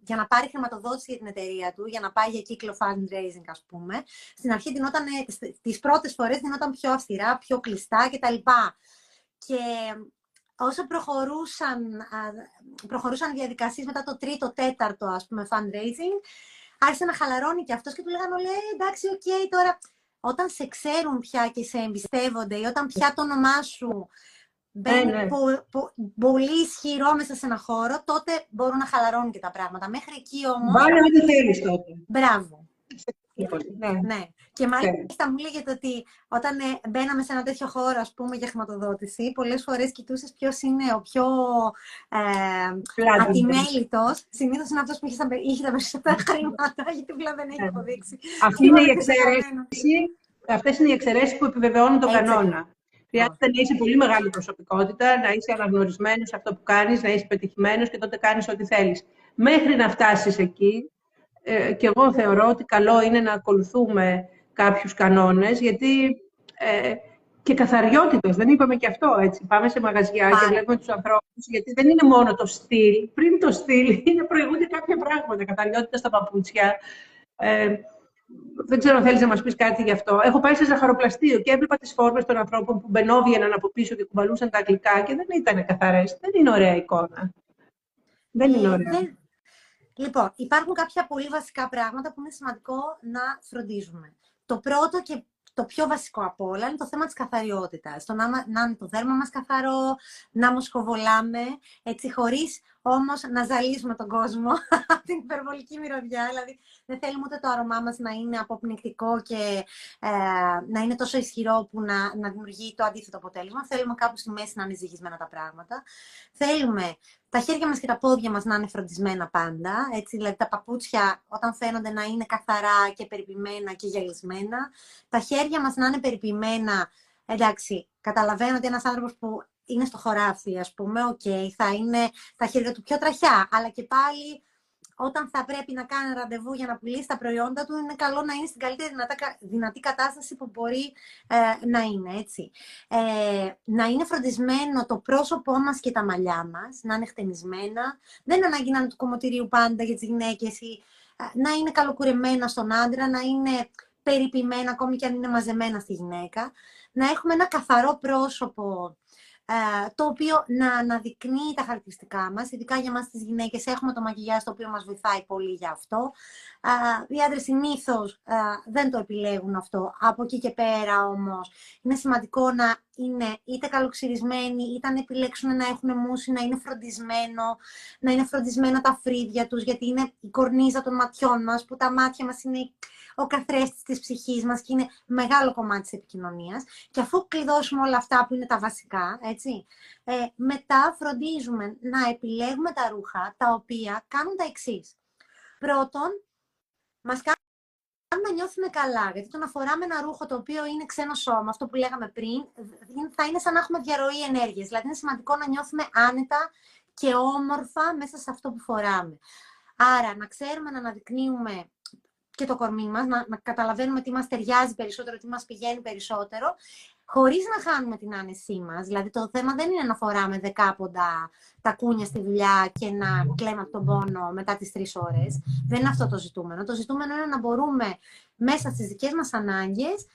για να πάρει χρηματοδότηση για την εταιρεία του, για να πάει για κύκλο fundraising, ας πούμε, στην αρχή τις πρώτες φορές δινόταν πιο αυστηρά, πιο κλειστά κτλ. Και όσο προχωρούσαν διαδικασίες μετά το 3ο-4ο, ας πούμε, fundraising, άρχισε να χαλαρώνει και αυτός και του λέγανε όλοι, εντάξει, οκ, τώρα, όταν σε ξέρουν πια και σε εμπιστεύονται ή όταν πια το όνομά σου μπαίνει πολύ ισχυρό μέσα σε ένα χώρο, τότε μπορούν να χαλαρώνουν και τα πράγματα. Μέχρι εκεί όμως... Βάλε με το θέλεις τότε. Μπράβο. Ναι. Και μάλιστα μου λέγεται ότι όταν μπαίναμε σε ένα τέτοιο χώρο, ας πούμε, για χρηματοδότηση, πολλές φορές κοιτούσες ποιος είναι ο πιο ατιμέλητος. Συνήθως είναι αυτός που είχε τα περισσότερα χρήματα, γιατί πλέον δεν έχει αποδείξει. Αυτές είναι οι εξαιρέσεις που επιβεβαιώνουν τον κανόνα. Χρειάζεται να είσαι πολύ μεγάλη προσωπικότητα, να είσαι αναγνωρισμένος σε αυτό που κάνεις, να είσαι πετυχημένος και τότε κάνεις ό,τι θέλεις. Μέχρι να φτάσεις εκεί, και εγώ θεωρώ ότι καλό είναι να ακολουθούμε κάποιους κανόνες, γιατί και καθαριότητας, δεν είπαμε και αυτό, έτσι. Πάμε σε μαγαζιά και βλέπουμε τους ανθρώπους, γιατί δεν είναι μόνο το στυλ. Πριν το στυλ είναι προηγούνται κάποια πράγματα, καθαριότητα στα παπούτσια. Δεν ξέρω αν θέλεις να μας πεις κάτι γι' αυτό. Έχω πάει σε ζαχαροπλαστείο και έβλεπα τις φόρμες των ανθρώπων που μπαινόβιεναν από πίσω και κουμπαλούσαν τα αγγλικά και δεν ήταν καθαρές. Δεν είναι ωραία εικόνα. Δεν είναι ωραία. Λοιπόν, υπάρχουν κάποια πολύ βασικά πράγματα που είναι σημαντικό να φροντίζουμε. Το πρώτο και το πιο βασικό από όλα είναι το θέμα της καθαριότητας. Το να είναι το δέρμα μας καθαρό, να μοσχοβολάμε, έτσι, χωρίς όμως να ζαλίζουμε τον κόσμο από την υπερβολική μυρωδιά. Δηλαδή, δεν θέλουμε ούτε το αρωμά μας να είναι αποπνικτικό και να είναι τόσο ισχυρό που να δημιουργεί το αντίθετο αποτέλεσμα. Θέλουμε κάπου στη μέση να είναι ζυγισμένα τα πράγματα. Θέλουμε τα χέρια μας και τα πόδια μας να είναι φροντισμένα πάντα. Έτσι, δηλαδή, τα παπούτσια όταν φαίνονται να είναι καθαρά και περιποιημένα και γυαλισμένα. Τα χέρια μας να είναι περιποιημένα. Εντάξει, καταλαβαίνω ότι ένας άνθρωπος που είναι στο χωράφι, ας πούμε, θα είναι τα χέρια του πιο τραχιά, αλλά και πάλι όταν θα πρέπει να κάνει ραντεβού για να πουλήσει τα προϊόντα του, είναι καλό να είναι στην καλύτερη δυνατή κατάσταση που μπορεί να είναι, έτσι. Να είναι φροντισμένο το πρόσωπό μας και τα μαλλιά μας, να είναι χτενισμένα, δεν ανάγκη να είναι του κομμωτηρίου πάντα για τις γυναίκες, ή να είναι καλοκουρεμένα στον άντρα, να είναι περιποιημένα ακόμη και αν είναι μαζεμένα στη γυναίκα, να έχουμε ένα καθαρό πρόσωπο, το οποίο να αναδεικνύει τα χαρακτηριστικά μας, ειδικά για μας τις γυναίκες έχουμε το μακιγιάζ, το οποίο μας βοηθάει πολύ για αυτό. Οι άντρες συνήθως δεν το επιλέγουν αυτό. Από εκεί και πέρα όμως είναι σημαντικό να είναι είτε καλοξυρισμένοι, είτε αν επιλέξουν να έχουν μουσι, να είναι φροντισμένα τα φρύδια τους, γιατί είναι η κορνίζα των ματιών μας, που τα μάτια μας είναι ο καθρέφτης της ψυχής μας και είναι μεγάλο κομμάτι της επικοινωνίας. Και αφού κλειδώσουμε όλα αυτά που είναι τα βασικά, έτσι, μετά φροντίζουμε να επιλέγουμε τα ρούχα τα οποία κάνουν τα εξής. Πρώτον, μας κάνουν να νιώθουμε καλά, γιατί το να φοράμε ένα ρούχο το οποίο είναι ξένο σώμα, αυτό που λέγαμε πριν, θα είναι σαν να έχουμε διαρροή ενέργειας. Δηλαδή είναι σημαντικό να νιώθουμε άνετα και όμορφα μέσα σε αυτό που φοράμε. Άρα να ξέρουμε να αναδεικνύουμε και το κορμί μας, να καταλαβαίνουμε τι μας ταιριάζει περισσότερο, τι μας πηγαίνει περισσότερο, χωρίς να χάνουμε την άνεσή μας. Δηλαδή το θέμα δεν είναι να φοράμε δεκάποντα τακούνια στη δουλειά και να κλαίμε από τον πόνο μετά τις 3 ώρες. Δεν είναι αυτό το ζητούμενο. Το ζητούμενο είναι να μπορούμε μέσα στις δικές μας ανάγκες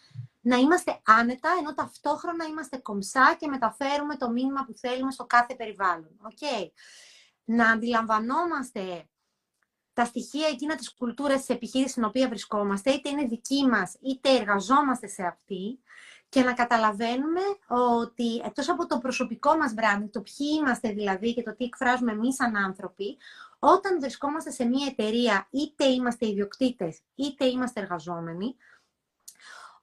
να είμαστε άνετα, ενώ ταυτόχρονα είμαστε κομψά και μεταφέρουμε το μήνυμα που θέλουμε στο κάθε περιβάλλον. Okay. Να αντιλαμβανόμαστε τα στοιχεία εκείνα της κουλτούρας της επιχείρησης στην οποία βρισκόμαστε, είτε είναι δική μας, είτε εργαζόμαστε σε αυτή, και να καταλαβαίνουμε ότι εκτός από το προσωπικό μας branding, το ποιοι είμαστε δηλαδή και το τι εκφράζουμε εμείς σαν άνθρωποι, όταν βρισκόμαστε σε μια εταιρεία, είτε είμαστε ιδιοκτήτες, είτε είμαστε εργαζόμενοι,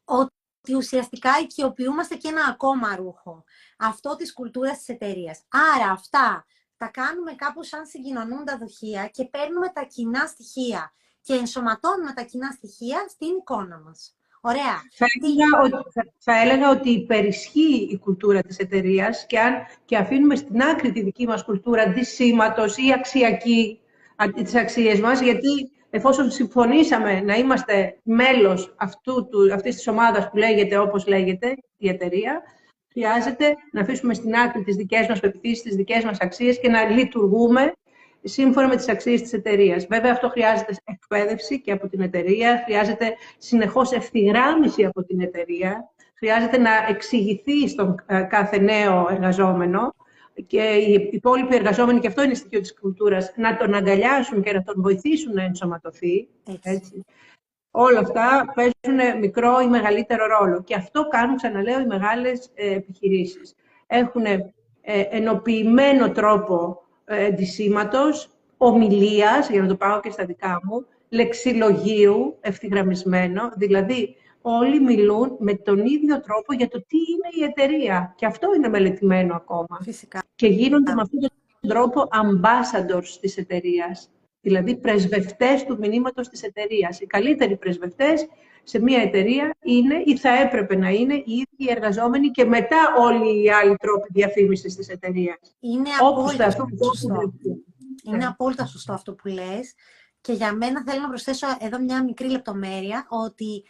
ότι ουσιαστικά οικειοποιούμαστε και ένα ακόμα ρούχο, αυτό της κουλτούρας της εταιρείας. Άρα αυτά τα κάνουμε κάπως σαν συγκοινωνούν τα δοχεία και παίρνουμε τα κοινά στοιχεία και ενσωματώνουμε τα κοινά στοιχεία στην εικόνα μας. Ωραία. Θα έλεγα ότι υπερισχύει η κουλτούρα της εταιρείας και αφήνουμε στην άκρη τη δική μας κουλτούρα της σήματος ή αξιακή, τις αξίες μας, γιατί εφόσον συμφωνήσαμε να είμαστε μέλος αυτής της ομάδας που λέγεται όπως λέγεται η εταιρεία, χρειάζεται να αφήσουμε στην άκρη τις δικές μας πεποιθήσεις, τις δικές μας αξίες και να λειτουργούμε σύμφωνα με τις αξίες της εταιρείας. Βέβαια, αυτό χρειάζεται εκπαίδευση και από την εταιρεία, χρειάζεται συνεχώς ευθυγράμμιση από την εταιρεία, χρειάζεται να εξηγηθεί στον κάθε νέο εργαζόμενο και οι υπόλοιποι εργαζόμενοι, και αυτό είναι στοιχείο της κουλτούρας, να τον αγκαλιάσουν και να τον βοηθήσουν να ενσωματωθεί. Έτσι. Όλα αυτά παίζουν μικρό ή μεγαλύτερο ρόλο. Και αυτό κάνουν, ξαναλέω, οι μεγάλες επιχειρήσεις. Έχουν ενοποιημένο τρόπο εντυσσίματος, ομιλίας, για να το πάω και στα δικά μου, λεξιλογίου, ευθυγραμμισμένο. Δηλαδή, όλοι μιλούν με τον ίδιο τρόπο για το τι είναι η εταιρεία. Και αυτό είναι μελετημένο ακόμα. Φυσικά. Και γίνονται με αυτόν τον τρόπο ambassadors της εταιρείας. Δηλαδή, πρεσβευτές του μηνύματος της εταιρείας. Οι καλύτεροι πρεσβευτές σε μια εταιρεία είναι ή θα έπρεπε να είναι οι ίδιοι εργαζόμενοι και μετά όλοι οι άλλοι τρόποι διαφήμισης της εταιρείας. Είναι απόλυτα σωστό. Είναι απόλυτα σωστό αυτό που λες. Και για μένα θέλω να προσθέσω εδώ μια μικρή λεπτομέρεια, ότι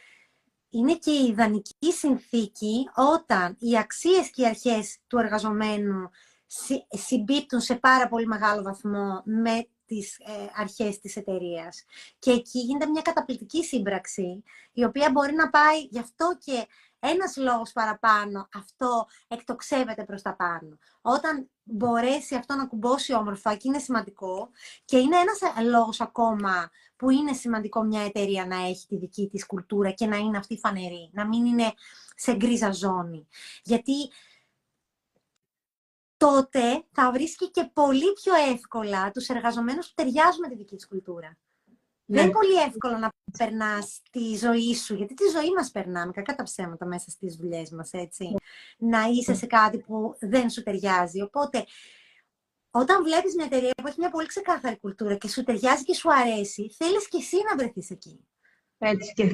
είναι και η ιδανική συνθήκη όταν οι αξίες και οι αρχές του εργαζομένου συμπίπτουν σε πάρα πολύ μεγάλο βαθμό με τις αρχές της εταιρείας. Και εκεί γίνεται μια καταπληκτική σύμπραξη, η οποία μπορεί να πάει, γι' αυτό και ένας λόγος παραπάνω, αυτό εκτοξεύεται προς τα πάνω. Όταν μπορέσει αυτό να κουμπώσει όμορφα, και είναι σημαντικό, και είναι ένας λόγος ακόμα που είναι σημαντικό μια εταιρεία να έχει τη δική της κουλτούρα και να είναι αυτή φανερή, να μην είναι σε γκρίζα ζώνη. Γιατί τότε θα βρίσκει και πολύ πιο εύκολα τους εργαζομένους που ταιριάζουν με τη δική της κουλτούρα. Ναι. Δεν είναι πολύ εύκολο να περνάς τη ζωή σου, γιατί τη ζωή μας περνάμε κακά τα ψέματα μέσα στις δουλειές μας, έτσι. Ναι. Να είσαι σε κάτι που δεν σου ταιριάζει. Οπότε, όταν βλέπεις μια εταιρεία που έχει μια πολύ ξεκάθαρη κουλτούρα και σου ταιριάζει και σου αρέσει, θέλεις και εσύ να βρεθείς εκεί. Έτσι, και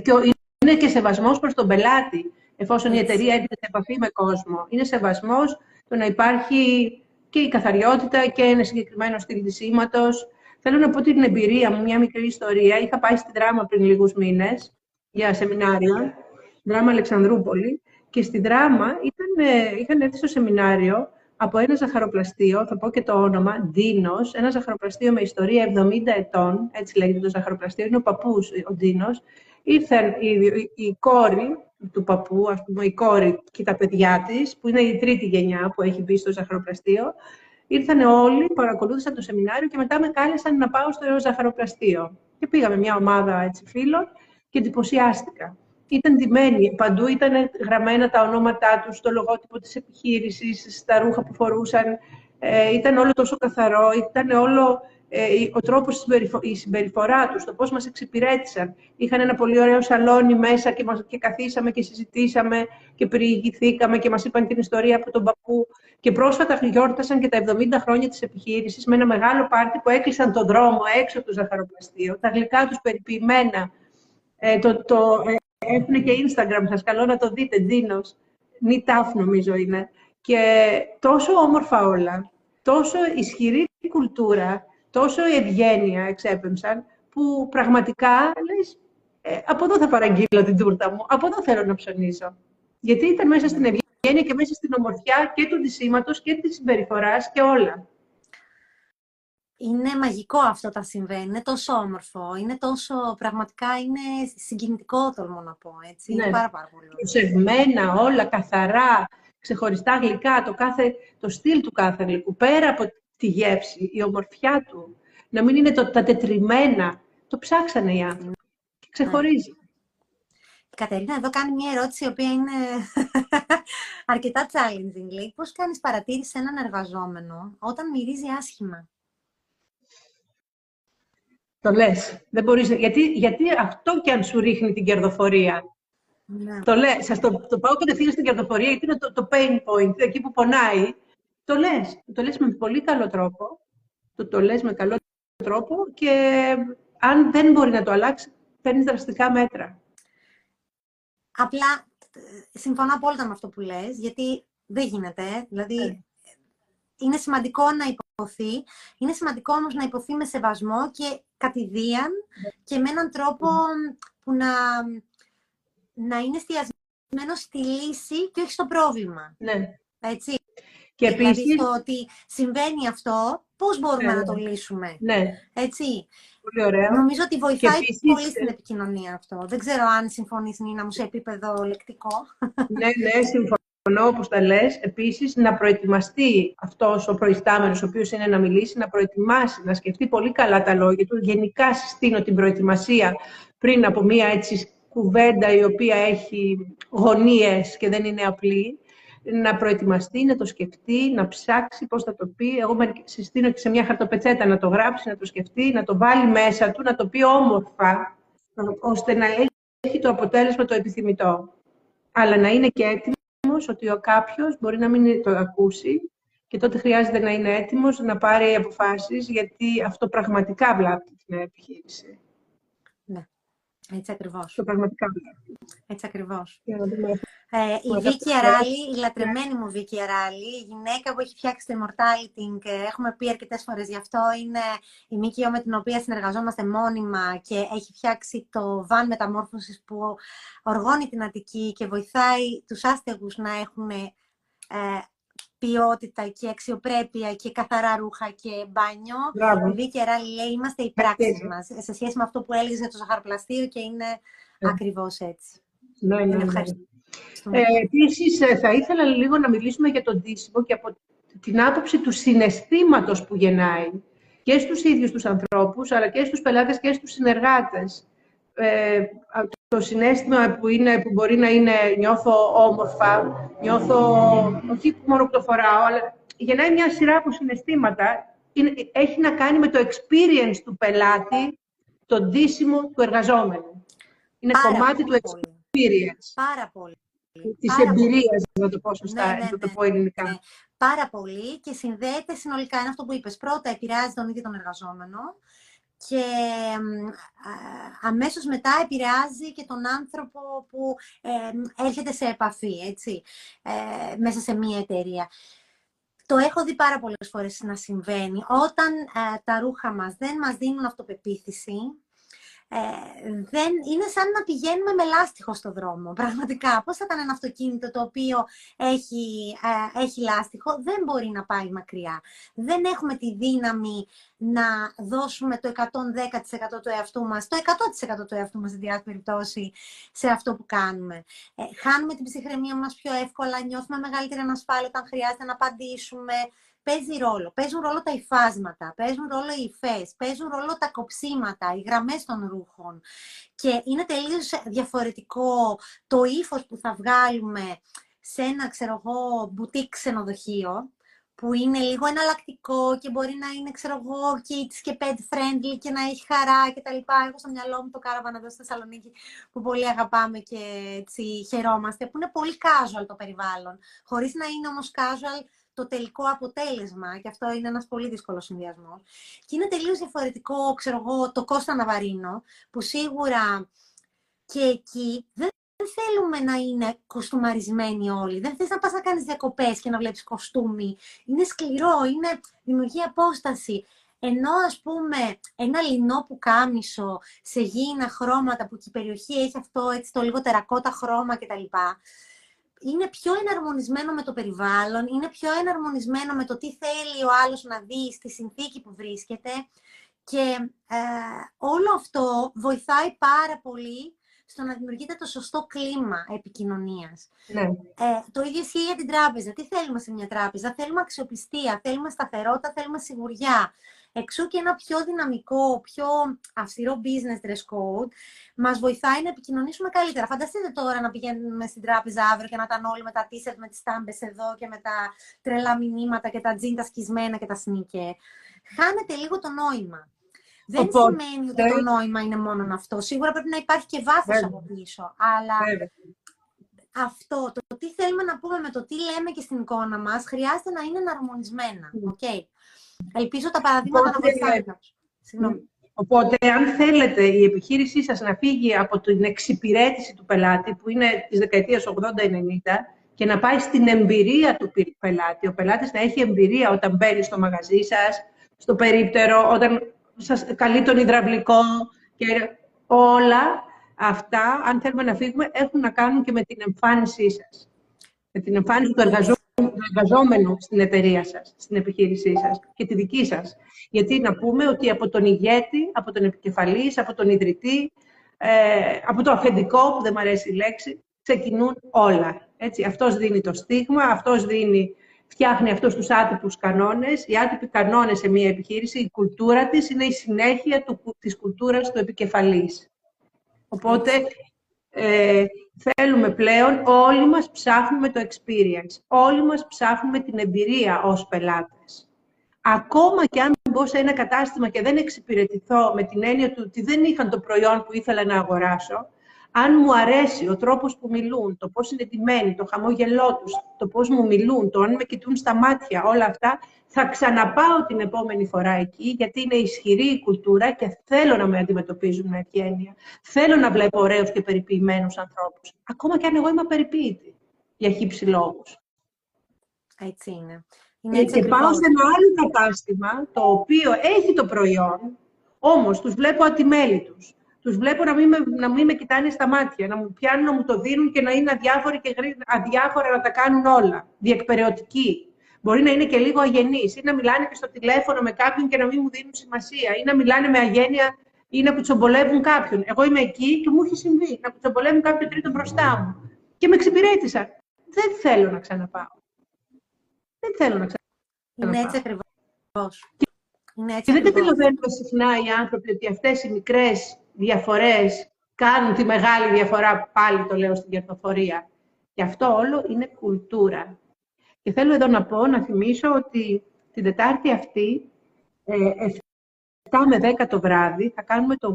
είναι και σεβασμός προς τον πελάτη, εφόσον η εταιρεία έρχεται σε επαφή με κόσμο. Είναι σεβασμός το να υπάρχει και η καθαριότητα και ένα συγκεκριμένο στυλ της σήματος. Θέλω να πω την εμπειρία μου, μια μικρή ιστορία. Είχα πάει στη Δράμα πριν λίγους μήνες για σεμινάρια, Δράμα Αλεξανδρούπολη, και στη Δράμα είχαν έρθει στο σεμινάριο από ένα ζαχαροπλαστείο, θα πω και το όνομα, Ντίνος, ένα ζαχαροπλαστείο με ιστορία 70 ετών, έτσι λέγεται το ζαχαροπλαστείο, είναι ο παππούς ο Ντίνος. Ήρθαν η κόρη του παππού, ας πούμε, η κόρη και τα παιδιά της, που είναι η τρίτη γενιά που έχει μπει στο ζαχαροπλαστείο. Ήρθαν όλοι, παρακολούθησαν το σεμινάριο και μετά με κάλεσαν να πάω στο ζαχαροπλαστείο. Και πήγαμε μια ομάδα έτσι, φίλων, και εντυπωσιάστηκα. Ήταν ντυμένοι, παντού ήταν γραμμένα τα ονόματά τους, το λογότυπο της επιχείρησης, στα ρούχα που φορούσαν. Ήταν όλο τόσο καθαρό, ήταν όλο ο τρόπος, η συμπεριφορά τους, το πώς μας εξυπηρέτησαν. Είχαν ένα πολύ ωραίο σαλόνι μέσα και καθίσαμε και συζητήσαμε και περιηγηθήκαμε και μας είπαν την ιστορία από τον παππού. Και πρόσφατα γιόρτασαν και τα 70 χρόνια της επιχείρησης με ένα μεγάλο πάρτι που έκλεισαν τον δρόμο έξω από το ζαχαροπλαστείο. Τα γλυκά τους περιποιημένα. Έχουν και Instagram, σας καλώ να το δείτε, Ντίνος. Νιτάφ νομίζω είναι. Και τόσο όμορφα όλα, τόσο ισχυρή κουλτούρα, τόσο ευγένεια εξέπεμψαν, που πραγματικά λες, από εδώ θα παραγγείλω την τούρτα μου, από εδώ θέλω να ψωνίσω. Γιατί ήταν μέσα στην ευγένεια και μέσα στην ομορφιά και του ντυσίματος και της συμπεριφοράς και όλα. Είναι μαγικό αυτό τα συμβαίνει, είναι τόσο όμορφο, είναι τόσο, πραγματικά είναι συγκινητικό τολμώ να πω, έτσι, ναι. Είναι πάρα πολύ. Προσευμένα όλα, καθαρά, ξεχωριστά γλυκά, το στυλ του κάθε γλυκού, πέρα από τη γεύση, η ομορφιά του, να μην είναι τα τετριμένα, το ψάξανε οι άνθρωποι και ξεχωρίζει. Ναι. Η Κατερίνα εδώ κάνει μια ερώτηση, η οποία είναι αρκετά challenging, λέει, πώς κάνεις παρατήρηση σε έναν εργαζόμενο όταν μυρίζει άσχημα? Το λες. Δεν μπορείς, γιατί αυτό και αν σου ρίχνει την κερδοφορία. Ναι. Το λες. Σας το πάω κατευθείαν στην κερδοφορία, γιατί είναι το pain point, εκεί που πονάει. Το λες. Το λες με πολύ καλό τρόπο. Το λες με καλό τρόπο και αν δεν μπορεί να το αλλάξει, παίρνεις δραστικά μέτρα. Απλά συμφωνώ απόλυτα με αυτό που λες, γιατί δεν γίνεται. Δηλαδή, είναι σημαντικό να υποθεί. Είναι σημαντικό όμως να υποθεί με σεβασμό και κατηδίαν και με έναν τρόπο που να είναι εστιασμένο στη λύση και όχι στο πρόβλημα. Ναι. Έτσι. Και επίσης, δηλαδή το ότι συμβαίνει αυτό, πώς μπορούμε να το λύσουμε. Ναι. Έτσι. Πολύ ωραία. Νομίζω ότι βοηθάει πολύ στην επικοινωνία αυτό. Δεν ξέρω αν συμφωνείς, Νίνα μου, σε επίπεδο λεκτικό. Ναι, συμφωνώ όπως τα λες. Επίσης, να προετοιμαστεί αυτός ο προϊστάμενος, ο οποίος είναι να μιλήσει, να προετοιμάσει, να σκεφτεί πολύ καλά τα λόγια του. Γενικά συστήνω την προετοιμασία πριν από μία έτσι κουβέντα η οποία έχει γωνίες και δεν είναι απλή. Να προετοιμαστεί, να το σκεφτεί, να ψάξει πώς θα το πει. Εγώ συστήνω και σε μια χαρτοπετσέτα να το γράψει, να το σκεφτεί, να το βάλει μέσα του, να το πει όμορφα, ώστε να έχει το αποτέλεσμα το επιθυμητό. Αλλά να είναι και έτοιμος ότι ο κάποιος μπορεί να μην το ακούσει και τότε χρειάζεται να είναι έτοιμος να πάρει αποφάσεις, γιατί αυτό πραγματικά βλάπτει την επιχείρηση. Ναι, έτσι ακριβώς. Το πραγματικά βλάπτει. Έτσι ακριβώς. Η Βίκυ Ιεράλλη, η λατρεμένη μου Βίκυ Ιεράλλη, η γυναίκα που έχει φτιάξει το Immortality και έχουμε πει αρκετές φορές γι' αυτό, είναι η ΜΚΟ με την οποία συνεργαζόμαστε μόνιμα και έχει φτιάξει το βαν μεταμόρφωσης που οργώνει την Αττική και βοηθάει τους άστεγους να έχουν ποιότητα και αξιοπρέπεια και καθαρά ρούχα και μπάνιο. Μπράβο. Η Βίκυ Ιεράλλη λέει, είμαστε οι πράξεις μας σε σχέση με αυτό που έλεγες για το ζαχαροπλαστείο και είναι ακριβώς έτσι. Ναι. Επίσης, θα ήθελα λίγο να μιλήσουμε για τον ντύσιμο και από την άποψη του συναισθήματος που γεννάει και στους ίδιους τους ανθρώπους, αλλά και στους πελάτες και στους συνεργάτες. Το συναίσθημα που μπορεί να είναι νιώθω όμορφα, νιώθω όχι μόνο που το φοράω, αλλά γεννάει μια σειρά από συναισθήματα. Έχει να κάνει με το experience του πελάτη, το ντύσιμο του εργαζόμενου. Είναι κομμάτι του experience. Πάρα πολύ. Της εμπειρίας, να το πω σωστά, να το πω ελληνικά. Ναι. Πάρα πολύ και συνδέεται συνολικά. Είναι αυτό που είπες. Πρώτα επηρεάζει τον ίδιο τον εργαζόμενο και αμέσως μετά επηρεάζει και τον άνθρωπο που έρχεται σε επαφή, έτσι, μέσα σε μία εταιρεία. Το έχω δει πάρα πολλές φορές να συμβαίνει. Όταν τα ρούχα μας δεν μας δίνουν αυτοπεποίθηση, είναι σαν να πηγαίνουμε με λάστιχο στο δρόμο. Πραγματικά, πώς θα ήταν ένα αυτοκίνητο το οποίο έχει λάστιχο, δεν μπορεί να πάει μακριά. Δεν έχουμε τη δύναμη να δώσουμε το 110% του εαυτού μας, το 100% του εαυτού μας, σε διάφορες περιπτώσεις, σε αυτό που κάνουμε. Χάνουμε την ψυχραιμία μας πιο εύκολα, νιώθουμε μεγαλύτερη ανασφάλεια όταν χρειάζεται να απαντήσουμε. Παίζουν ρόλο τα υφάσματα, παίζουν ρόλο οι υφές, παίζουν ρόλο τα κοψίματα, οι γραμμές των ρούχων. Και είναι τελείως διαφορετικό το ύφος που θα βγάλουμε σε ένα, ξέρω εγώ, μπουτίκ ξενοδοχείο, που είναι λίγο εναλλακτικό και μπορεί να είναι, ξέρω εγώ, kids και pet friendly και να έχει χαρά και τα λοιπά. Έχω στο μυαλό μου το Caravan εδώ στη Θεσσαλονίκη που πολύ αγαπάμε και έτσι χαιρόμαστε, που είναι πολύ casual το περιβάλλον, χωρίς να είναι όμως casual το τελικό αποτέλεσμα, και αυτό είναι ένας πολύ δύσκολος συνδυασμός. Και είναι τελείως διαφορετικό, ξέρω εγώ, το Costa Navarino, που σίγουρα και εκεί δεν θέλουμε να είναι κοστούμαρισμένοι όλοι. Δεν θες να πας να κάνεις διακοπές και να βλέπεις κοστούμι. Είναι σκληρό, είναι δημιουργεί απόσταση. Ενώ, ας πούμε, ένα λινό πουκάμισο σε γήινα χρώματα, που και η περιοχή έχει αυτό έτσι, το λίγο τερακότα χρώμα κτλ. Είναι πιο εναρμονισμένο με το περιβάλλον, είναι πιο εναρμονισμένο με το τι θέλει ο άλλος να δει στη συνθήκη που βρίσκεται. Και όλο αυτό βοηθάει πάρα πολύ στο να δημιουργείται το σωστό κλίμα επικοινωνίας. Ναι. Το ίδιο ισχύει για την τράπεζα. Τι θέλουμε σε μια τράπεζα? Θέλουμε αξιοπιστία, θέλουμε σταθερότητα, θέλουμε σιγουριά. Εξού και ένα πιο δυναμικό, πιο αυστηρό business dress code μας βοηθάει να επικοινωνήσουμε καλύτερα. Φανταστείτε τώρα να πηγαίνουμε στην τράπεζα αύριο και να ήταν όλοι με τα t-shirt, με τις τάμπες εδώ και με τα τρελά μηνύματα και τα τζιν τα σκισμένα και τα sneaker. Χάνεται λίγο το νόημα. Δεν σημαίνει ότι το νόημα είναι μόνο αυτό. Σίγουρα πρέπει να υπάρχει και βάθος από πίσω. Αλλά αυτό, το τι θέλουμε να πούμε με το τι λέμε και στην εικόνα μας, χρειάζεται να είναι εναρμονισμένα. Okay. Ελπίζω τα παραδείγματα να βοηθάνε. Οπότε, αν θέλετε η επιχείρησή σας να φύγει από την εξυπηρέτηση του πελάτη, που είναι της δεκαετίας 80-90, και να πάει στην εμπειρία του πελάτη, ο πελάτης να έχει εμπειρία όταν μπαίνει στο μαγαζί σας, στο περίπτερο, όταν σας καλεί τον υδραυλικό και όλα αυτά, αν θέλουμε να φύγουμε, έχουν να κάνουν και με την εμφάνισή σας. Με την εμφάνιση του εργαζόμενου στην εταιρεία σας, στην επιχείρησή σας και τη δική σας. Γιατί να πούμε ότι από τον ηγέτη, από τον επικεφαλής, από τον ιδρυτή, από το αφεντικό, που δεν μου αρέσει η λέξη, ξεκινούν όλα. Έτσι, αυτός δίνει το στίγμα, αυτός δίνει... Φτιάχνει αυτός τους άτυπους κανόνες. Οι άτυποι κανόνες σε μια επιχείρηση, η κουλτούρα της, είναι η συνέχεια της κουλτούρας του επικεφαλής. Οπότε, θέλουμε πλέον, όλοι μας ψάχνουμε το experience. Όλοι μας ψάχνουμε την εμπειρία ως πελάτες. Ακόμα και αν μπω σε ένα κατάστημα και δεν εξυπηρετηθώ με την έννοια του ότι δεν είχαν το προϊόν που ήθελα να αγοράσω, αν μου αρέσει ο τρόπος που μιλούν, το πώς είναι ντυμένοι, το χαμόγελό τους, το πώς μου μιλούν, το αν με κοιτούν στα μάτια, όλα αυτά, θα ξαναπάω την επόμενη φορά εκεί, γιατί είναι ισχυρή η κουλτούρα και θέλω να με αντιμετωπίζουν με ευγένεια. Θέλω να βλέπω ωραίους και περιποιημένους ανθρώπους. Ακόμα και αν εγώ είμαι περιποίητη, για χύψη λόγους. Έτσι είναι. Και πάω σε ένα άλλο κατάστημα, το οποίο έχει το προϊόν, όμως τους βλέπω ατιμέλητους. Τους βλέπω να μην με κοιτάνε στα μάτια, να μου πιάνουν, να μου το δίνουν και να είναι αδιάφοροι και αδιάφορα να τα κάνουν όλα. Διεκπεραιωτικοί. Μπορεί να είναι και λίγο αγενείς, ή να μιλάνε και στο τηλέφωνο με κάποιον και να μην μου δίνουν σημασία, ή να μιλάνε με αγένεια ή να κουτσομπολεύουν κάποιον. Εγώ είμαι εκεί και μου έχει συμβεί να κουτσομπολεύουν κάποιον τρίτο μπροστά μου. Και με εξυπηρέτησαν. Δεν θέλω να ξαναπάω. Δεν θέλω να ξαναπάω. Είναι έτσι ακριβώς. Και δεν καταλαβαίνουν συχνά οι άνθρωποι ότι αυτές οι μικρές διαφορές κάνουν τη μεγάλη διαφορά, πάλι το λέω, στην κερδοφορία. Και αυτό όλο είναι κουλτούρα. Και θέλω εδώ να θυμίσω ότι την Τετάρτη αυτή, 7 με 10 το βράδυ, θα κάνουμε το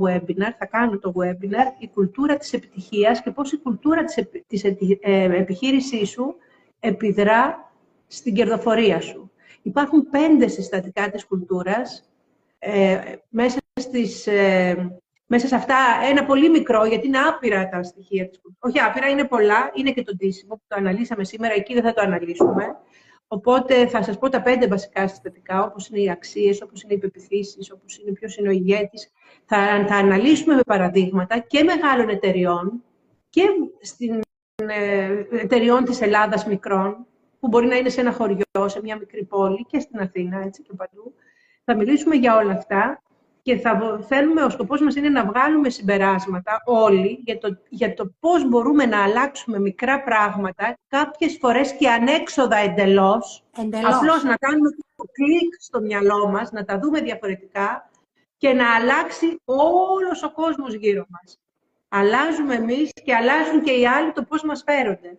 webinar «Η κουλτούρα της επιτυχίας και πώς η κουλτούρα της επιχείρησής σου επιδρά στην κερδοφορία σου». Υπάρχουν 5 συστατικά της κουλτούρας, μέσα σε αυτά ένα πολύ μικρό, γιατί είναι άπειρα τα στοιχεία της κουλτούρας. Όχι άπειρα, είναι πολλά, είναι και το ντύσιμο που το αναλύσαμε σήμερα, εκεί δεν θα το αναλύσουμε. Οπότε θα σας πω τα 5 βασικά συστατικά, όπως είναι οι αξίες, όπως είναι οι πεποιθήσεις, όπως είναι ποιος είναι ο ηγέτης. Θα αναλύσουμε με παραδείγματα και μεγάλων εταιριών και εταιριών της Ελλάδας μικρών, που μπορεί να είναι σε ένα χωριό, σε μια μικρή πόλη και στην Αθήνα, έτσι και παντού. Θα μιλήσουμε για όλα αυτά και ο σκοπός μας είναι να βγάλουμε συμπεράσματα όλοι για το πώς μπορούμε να αλλάξουμε μικρά πράγματα, κάποιες φορές και ανέξοδα εντελώς. Απλώς να κάνουμε το κλικ στο μυαλό μας, να τα δούμε διαφορετικά και να αλλάξει όλος ο κόσμος γύρω μας. Αλλάζουμε εμείς και αλλάζουν και οι άλλοι το πώς μας φέρονται.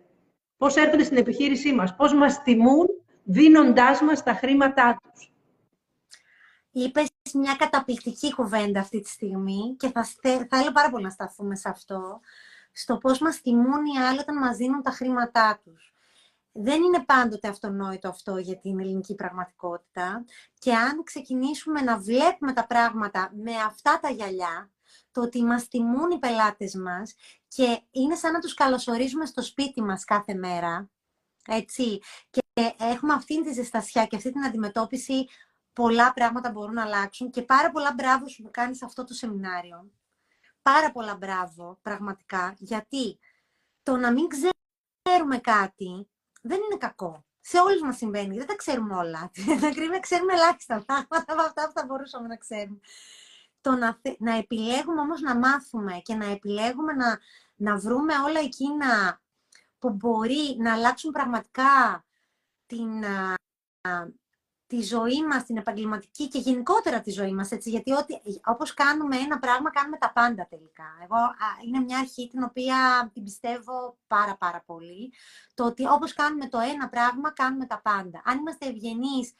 Πώς έρχονται στην επιχείρησή μας, πώς μας τιμούν, δίνοντάς μας τα χρήματά τους. Είπες μια καταπληκτική κουβέντα αυτή τη στιγμή και θα έλεγα πάρα πολύ να σταθούμε σε αυτό, στο πώς μας τιμούν οι άλλοι όταν μας δίνουν τα χρήματά τους. Δεν είναι πάντοτε αυτονόητο αυτό για την ελληνική πραγματικότητα και αν ξεκινήσουμε να βλέπουμε τα πράγματα με αυτά τα γυαλιά, το ότι μας τιμούν οι πελάτες μας και είναι σαν να τους καλωσορίζουμε στο σπίτι μας κάθε μέρα, έτσι, και έχουμε αυτήν τη ζεστασιά και αυτή την αντιμετώπιση, πολλά πράγματα μπορούν να αλλάξουν και πάρα πολλά μπράβο σου που κάνεις αυτό το σεμινάριο. Πάρα πολλά μπράβο, πραγματικά, γιατί το να μην ξέρουμε κάτι δεν είναι κακό. Σε όλους μας συμβαίνει, δεν τα ξέρουμε όλα. Ξέρουμε ελάχιστα πράγματα από αυτά που θα μπορούσαμε να ξέρουμε. Το να επιλέγουμε όμως να μάθουμε και να επιλέγουμε να βρούμε όλα εκείνα που μπορεί να αλλάξουν πραγματικά τη ζωή μας, την επαγγελματική και γενικότερα τη ζωή μας, έτσι, γιατί όπως κάνουμε ένα πράγμα, κάνουμε τα πάντα τελικά. Εγώ είναι μια αρχή την οποία την πιστεύω πάρα πολύ, το ότι όπως κάνουμε το ένα πράγμα, κάνουμε τα πάντα. Αν είμαστε ευγενείς,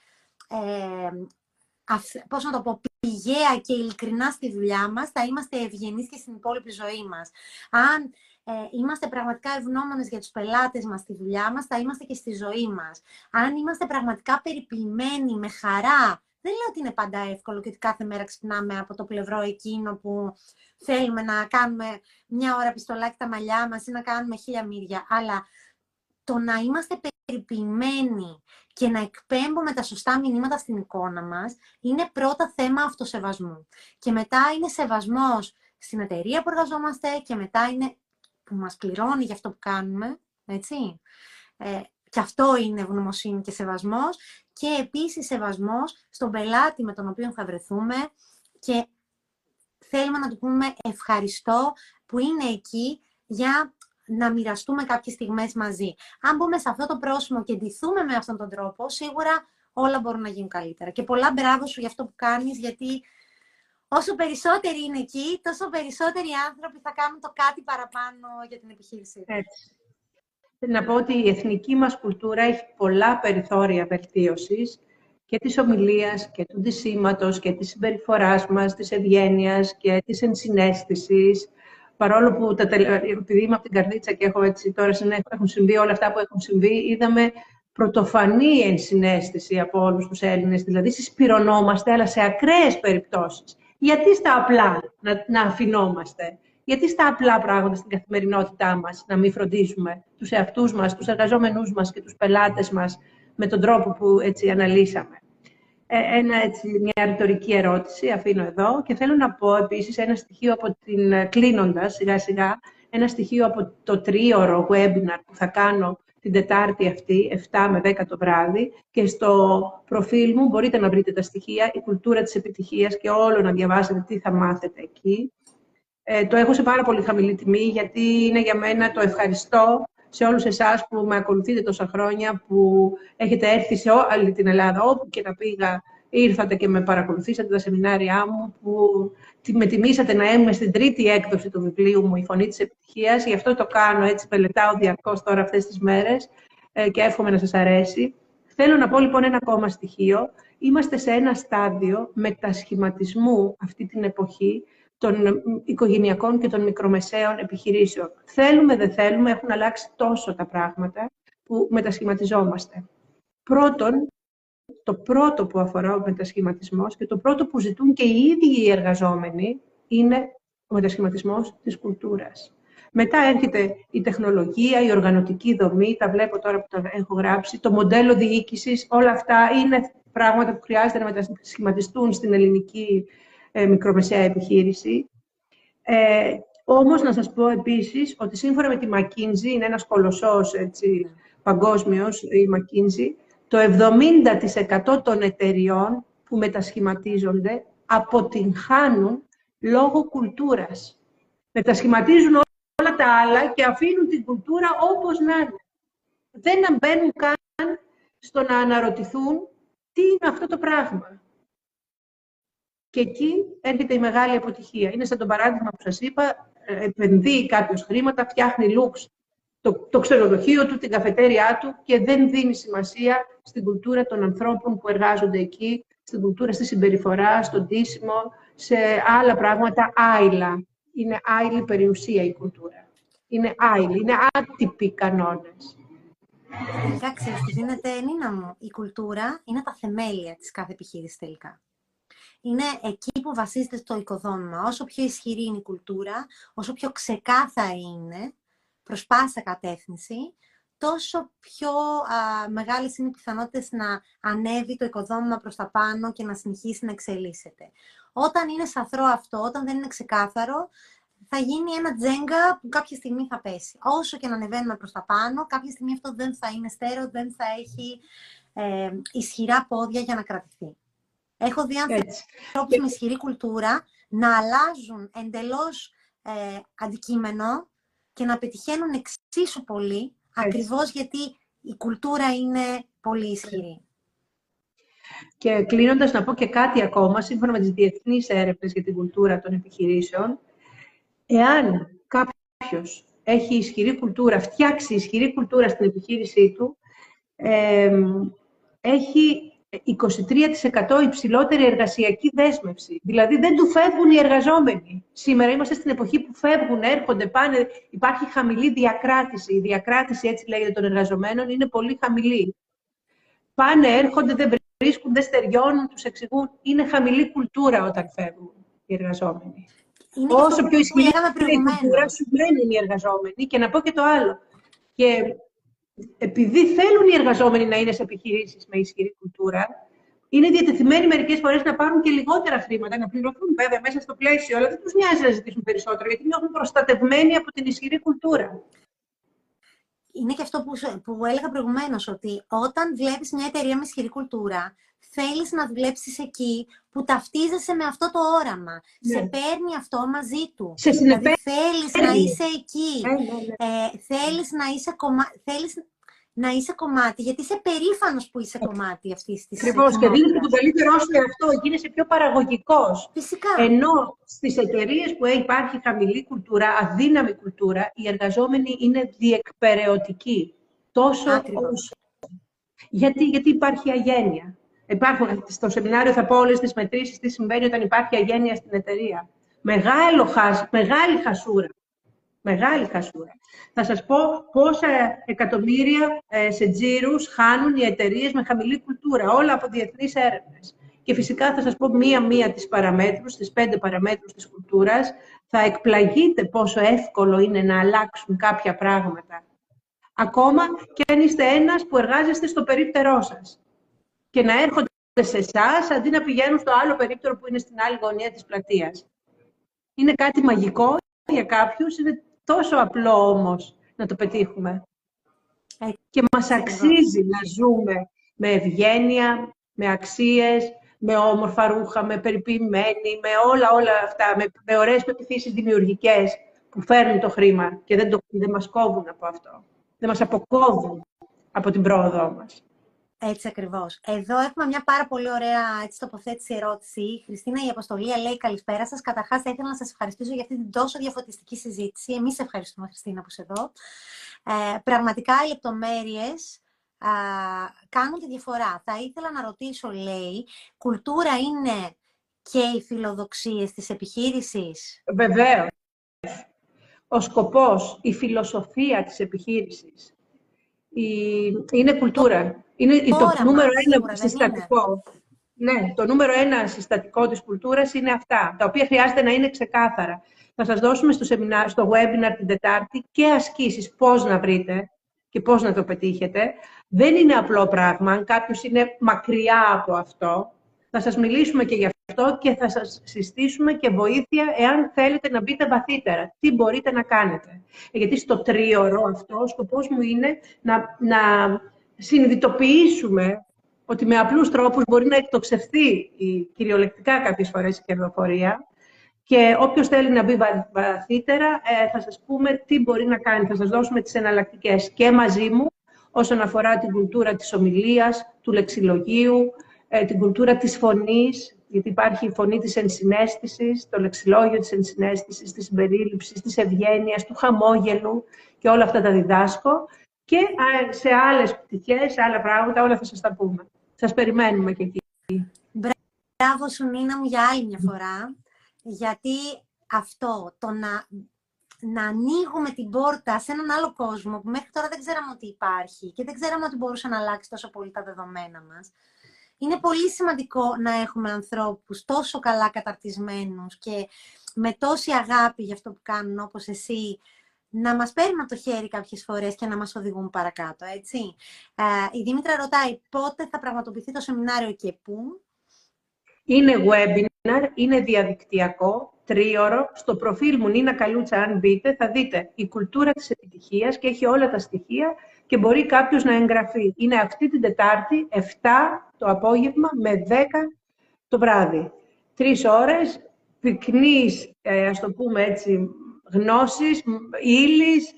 πώς να το πω, πηγαία και ειλικρινά στη δουλειά μας, θα είμαστε ευγενείς και στην υπόλοιπη ζωή μας. Αν είμαστε πραγματικά ευγνώμονες για τους πελάτες μας στη δουλειά μας, θα είμαστε και στη ζωή μας. Αν είμαστε πραγματικά περιποιημένοι με χαρά, δεν λέω ότι είναι πάντα εύκολο και ότι κάθε μέρα ξυπνάμε από το πλευρό εκείνο που θέλουμε να κάνουμε μια ώρα πιστολάκι τα μαλλιά μας ή να κάνουμε 1000 μύρια, αλλά το να είμαστε περιποιημένοι και να εκπέμπουμε τα σωστά μηνύματα στην εικόνα μας είναι πρώτα θέμα αυτοσεβασμού. Και μετά είναι σεβασμός στην εταιρεία που εργαζόμαστε και μετά είναι που μας πληρώνει για αυτό που κάνουμε, έτσι. Και αυτό είναι ευγνωμοσύνη και σεβασμός. Και επίσης σεβασμός στον πελάτη με τον οποίο θα βρεθούμε και θέλουμε να του πούμε ευχαριστώ που είναι εκεί για να μοιραστούμε κάποιες στιγμές μαζί. Αν μπούμε σε αυτό το πρόσημο και ντυθούμε με αυτόν τον τρόπο, σίγουρα όλα μπορούν να γίνουν καλύτερα. Και πολλά μπράβο σου για αυτό που κάνεις, γιατί όσο περισσότεροι είναι εκεί, τόσο περισσότεροι άνθρωποι θα κάνουν το κάτι παραπάνω για την επιχείρησή τους. Έτσι. Να πω ότι η εθνική μας κουλτούρα έχει πολλά περιθώρια βελτίωσης και της ομιλίας και του ντυσίματος και της συμπεριφοράς μας, της ευγένειας και της ενσυναίσθησης. Παρόλο που, επειδή είμαι από την Καρδίτσα και έχω έτσι τώρα έχουν συμβεί όλα αυτά που έχουν συμβεί, είδαμε πρωτοφανή ενσυναίσθηση από όλους τους Έλληνες. Δηλαδή, συσπυρωνόμαστε, αλλά σε ακραίες περιπτώσεις. Γιατί στα απλά να αφινόμαστε, γιατί στα απλά πράγματα στην καθημερινότητά μας να μην φροντίζουμε τους εαυτούς μας, τους εργαζόμενούς μας και τους πελάτες μας με τον τρόπο που έτσι αναλύσαμε. Μια ρητορική ερώτηση αφήνω εδώ και θέλω να πω επίσης ένα στοιχείο από την κλείνοντας σιγά-σιγά, ένα στοιχείο από το 3ωρο webinar που θα κάνω την Τετάρτη αυτή, 7 με 10 το βράδυ, και στο προφίλ μου μπορείτε να βρείτε τα στοιχεία, η κουλτούρα της επιτυχίας και όλο να διαβάσετε τι θα μάθετε εκεί. Το έχω σε πάρα πολύ χαμηλή τιμή, γιατί είναι για μένα το ευχαριστώ σε όλους εσάς που με ακολουθείτε τόσα χρόνια, που έχετε έρθει σε όλη την Ελλάδα, όπου και να πήγα, ήρθατε και με παρακολουθήσατε τα σεμινάρια μου, που με τιμήσατε να έμεινε στην 3η έκδοση του βιβλίου μου, «Η Φωνή της Επιτυχίας». Γι' αυτό το κάνω, έτσι μελετάω διαρκώς τώρα αυτές τις μέρες και εύχομαι να σας αρέσει. Θέλω να πω λοιπόν ένα ακόμα στοιχείο. Είμαστε σε ένα στάδιο μετασχηματισμού αυτή την εποχή των οικογενειακών και των μικρομεσαίων επιχειρήσεων. Θέλουμε, δεν θέλουμε, έχουν αλλάξει τόσο τα πράγματα που μετασχηματιζόμαστε. Πρώτον, το πρώτο που αφορά ο μετασχηματισμός και το πρώτο που ζητούν και οι ίδιοι οι εργαζόμενοι είναι ο μετασχηματισμός της κουλτούρας. Μετά έρχεται η τεχνολογία, η οργανωτική δομή, τα βλέπω τώρα που τα έχω γράψει, το μοντέλο διοίκησης, όλα αυτά είναι πράγματα που χρειάζεται να μετασχηματιστούν στην ελληνική μικρομεσαία επιχείρηση. Όμως να σας πω επίσης ότι σύμφωνα με τη McKinsey, είναι ένας κολοσσός παγκόσμιος η McKinsey, το 70% των εταιριών που μετασχηματίζονται αποτυγχάνουν λόγω κουλτούρας. Μετασχηματίζουν όλα τα άλλα και αφήνουν την κουλτούρα όπως να είναι. Δεν μπαίνουν καν στο να αναρωτηθούν τι είναι αυτό το πράγμα. Και εκεί έρχεται η μεγάλη αποτυχία. Είναι σαν το παράδειγμα που σας είπα, επενδύει κάποιος χρήματα, φτιάχνει looks το ξενοδοχείο του, την καφετέρια του και δεν δίνει σημασία στην κουλτούρα των ανθρώπων που εργάζονται εκεί, στην κουλτούρα, στη συμπεριφορά, στον ντύσιμο, σε άλλα πράγματα άειλα. Είναι άειλη περιουσία η κουλτούρα. Είναι άειλη, είναι άτυποι κανόνες. Εντάξει, όπως γίνεται, Νίνα μου, η κουλτούρα είναι τα θεμέλια της κάθε επιχείρησης τελικά. Είναι εκεί που βασίζεται στο οικοδόμημα. Όσο πιο ισχυρή είναι η κουλτούρα, όσο πιο ξεκάθαρη είναι προς πάσα κατεύθυνση, τόσο πιο μεγάλες είναι οι πιθανότητες να ανέβει το οικοδόμημα προς τα πάνω και να συνεχίσει να εξελίσσεται. Όταν είναι σαθρό αυτό, όταν δεν είναι ξεκάθαρο, θα γίνει ένα τζέγκα που κάποια στιγμή θα πέσει. Όσο και να ανεβαίνουμε προς τα πάνω, κάποια στιγμή αυτό δεν θα είναι στέρεο, δεν θα έχει ισχυρά πόδια για να κρατηθεί. Έχω δει ανθρώπους με ισχυρή κουλτούρα να αλλάζουν εντελώς αντικείμενο και να πετυχαίνουν εξίσου πολύ, ακριβώς γιατί η κουλτούρα είναι πολύ ισχυρή. Και κλείνοντας να πω και κάτι ακόμα, σύμφωνα με τις διεθνείς έρευνες για την κουλτούρα των επιχειρήσεων, εάν κάποιος έχει ισχυρή κουλτούρα, φτιάξει ισχυρή κουλτούρα στην επιχείρησή του, έχει 23% υψηλότερη εργασιακή δέσμευση. Δηλαδή δεν του φεύγουν οι εργαζόμενοι. Σήμερα είμαστε στην εποχή που φεύγουν, έρχονται, πάνε. Υπάρχει χαμηλή διακράτηση. Η διακράτηση, έτσι λέγεται, των εργαζομένων είναι πολύ χαμηλή. Πάνε, έρχονται, δεν βρίσκουν, δεν στεριώνουν, τους εξηγούν. Είναι χαμηλή κουλτούρα όταν φεύγουν οι εργαζόμενοι. Είναι όσο πιο ισχυρή η κουλτούρα, σου μένουν οι εργαζόμενοι. Και να πω και το άλλο. Και επειδή θέλουν οι εργαζόμενοι να είναι σε επιχειρήσεις με ισχυρή κουλτούρα, είναι διατεθειμένοι μερικές φορές να πάρουν και λιγότερα χρήματα, να πληρωθούν βέβαια μέσα στο πλαίσιο, αλλά δεν τους νοιάζει να ζητήσουν περισσότερο, γιατί νιώθουν προστατευμένοι από την ισχυρή κουλτούρα. Είναι και αυτό που έλεγα προηγουμένως, ότι όταν βλέπεις μια εταιρεία με ισχυρή κουλτούρα, θέλεις να δουλέψεις εκεί που ταυτίζεσαι με αυτό το όραμα. Ναι. Σε παίρνει αυτό μαζί του. Σε συνεπέρνει. Δηλαδή, θέλεις να είσαι εκεί. Θέλεις να είσαι κομμάτι, γιατί είσαι περήφανος που είσαι κομμάτι αυτής της. Ακριβώς. Και δίνεις τον καλύτερό σου αυτό. Γίνεσαι πιο παραγωγικός. Φυσικά. Ενώ στις εταιρείες που υπάρχει χαμηλή κουλτούρα, αδύναμη κουλτούρα, οι εργαζόμενοι είναι διεκπεραιωτικοί. Τόσο όσο. Γιατί υπάρχει αγένεια. Υπάρχουν, στο σεμινάριο θα πω όλες τις μετρήσεις τι συμβαίνει όταν υπάρχει αγένεια στην εταιρεία. Μεγάλη χασούρα. Θα σας πω πόσα εκατομμύρια σε τζίρους χάνουν οι εταιρείες με χαμηλή κουλτούρα, όλα από διεθνείς έρευνες. Και φυσικά θα σας πω μία-μία τις παραμέτρους, τις 5 παραμέτρους της κουλτούρας. Θα εκπλαγείτε πόσο εύκολο είναι να αλλάξουν κάποια πράγματα. Ακόμα και αν είστε ένας που εργάζεστε στο περίπτερό σας. Και να έρχονται σε εσάς, αντί να πηγαίνουν στο άλλο περίπτερο που είναι στην άλλη γωνία της πλατείας. Είναι κάτι μαγικό για κάποιους, είναι τόσο απλό όμως να το πετύχουμε. Και μας αξίζει να ζούμε με ευγένεια, με αξίες, με όμορφα ρούχα, με περιποιημένοι, με όλα αυτά, με ωραίες πεποιθήσεις δημιουργικές που φέρνουν το χρήμα και δεν μας κόβουν από αυτό. Δεν μας αποκόβουν από την πρόοδό μας. Έτσι ακριβώς. Εδώ έχουμε μια πάρα πολύ ωραία τοποθέτηση ερώτηση. Η Χριστίνα η Αποστολία λέει «Καλησπέρα σας». Καταρχάς, θα ήθελα να σας ευχαριστήσω για αυτή την τόσο διαφωτιστική συζήτηση. Εμείς ευχαριστούμε, Χριστίνα, που είσαι εδώ. Πραγματικά, οι λεπτομέρειες κάνουν τη διαφορά. Θα ήθελα να ρωτήσω, λέει, κουλτούρα είναι και οι φιλοδοξίες της επιχείρησης. Βεβαίως. Ο σκοπός, η φιλοσοφία της επιχείρησης είναι κουλτούρα. Είναι το νούμερο ένα συστατικό. Ναι, το νούμερο ένα συστατικό της κουλτούρας είναι αυτά, τα οποία χρειάζεται να είναι ξεκάθαρα. Θα σας δώσουμε στο webinar την Τετάρτη και ασκήσεις πώς να βρείτε και πώς να το πετύχετε. Δεν είναι απλό πράγμα, αν κάποιος είναι μακριά από αυτό. Θα σας μιλήσουμε και γι' αυτό και θα σας συστήσουμε και βοήθεια εάν θέλετε να μπείτε βαθύτερα. Τι μπορείτε να κάνετε. Γιατί στο 3ωρο αυτό, ο σκοπός μου είναι να συνειδητοποιήσουμε ότι με απλούς τρόπους μπορεί να εκτοξευθεί κυριολεκτικά κάποιες φορές η κερδοφορία και όποιος θέλει να μπει βαθύτερα θα σας πούμε τι μπορεί να κάνει, θα σας δώσουμε τις εναλλακτικές και μαζί μου όσον αφορά την κουλτούρα της ομιλίας, του λεξιλογίου, την κουλτούρα της φωνής, γιατί υπάρχει η φωνή της ενσυναίσθησης, το λεξιλόγιο της ενσυναίσθησης, της συμπερίληψης, της ευγένειας, του χαμόγελου και όλα αυτά τα διδάσκω. Και σε άλλες πτυχές, σε άλλα πράγματα, όλα θα σας τα πούμε. Σας περιμένουμε και εκεί. Μπράβο σου, Νίνα μου, για άλλη μια φορά. Γιατί αυτό, το να ανοίγουμε την πόρτα σε έναν άλλο κόσμο που μέχρι τώρα δεν ξέραμε ότι υπάρχει και δεν ξέραμε ότι μπορούσε να αλλάξει τόσο πολύ τα δεδομένα μας. Είναι πολύ σημαντικό να έχουμε ανθρώπους τόσο καλά καταρτισμένους και με τόση αγάπη για αυτό που κάνουν, όπως εσύ, να μας παίρνουν το χέρι κάποιες φορές και να μας οδηγούν παρακάτω, έτσι. Η Δήμητρα ρωτάει πότε θα πραγματοποιηθεί το σεμινάριο και πού. Είναι webinar, είναι διαδικτυακό, 3ωρο. Στο προφίλ μου Νίνα Καλούτσα, αν μπείτε, θα δείτε η κουλτούρα της επιτυχίας και έχει όλα τα στοιχεία και μπορεί κάποιος να εγγραφεί. Είναι αυτή την Τετάρτη, 7 το απόγευμα με 10 το βράδυ. 3 ώρες, πυκνής, ας το πούμε έτσι, γνώσης, ύλης,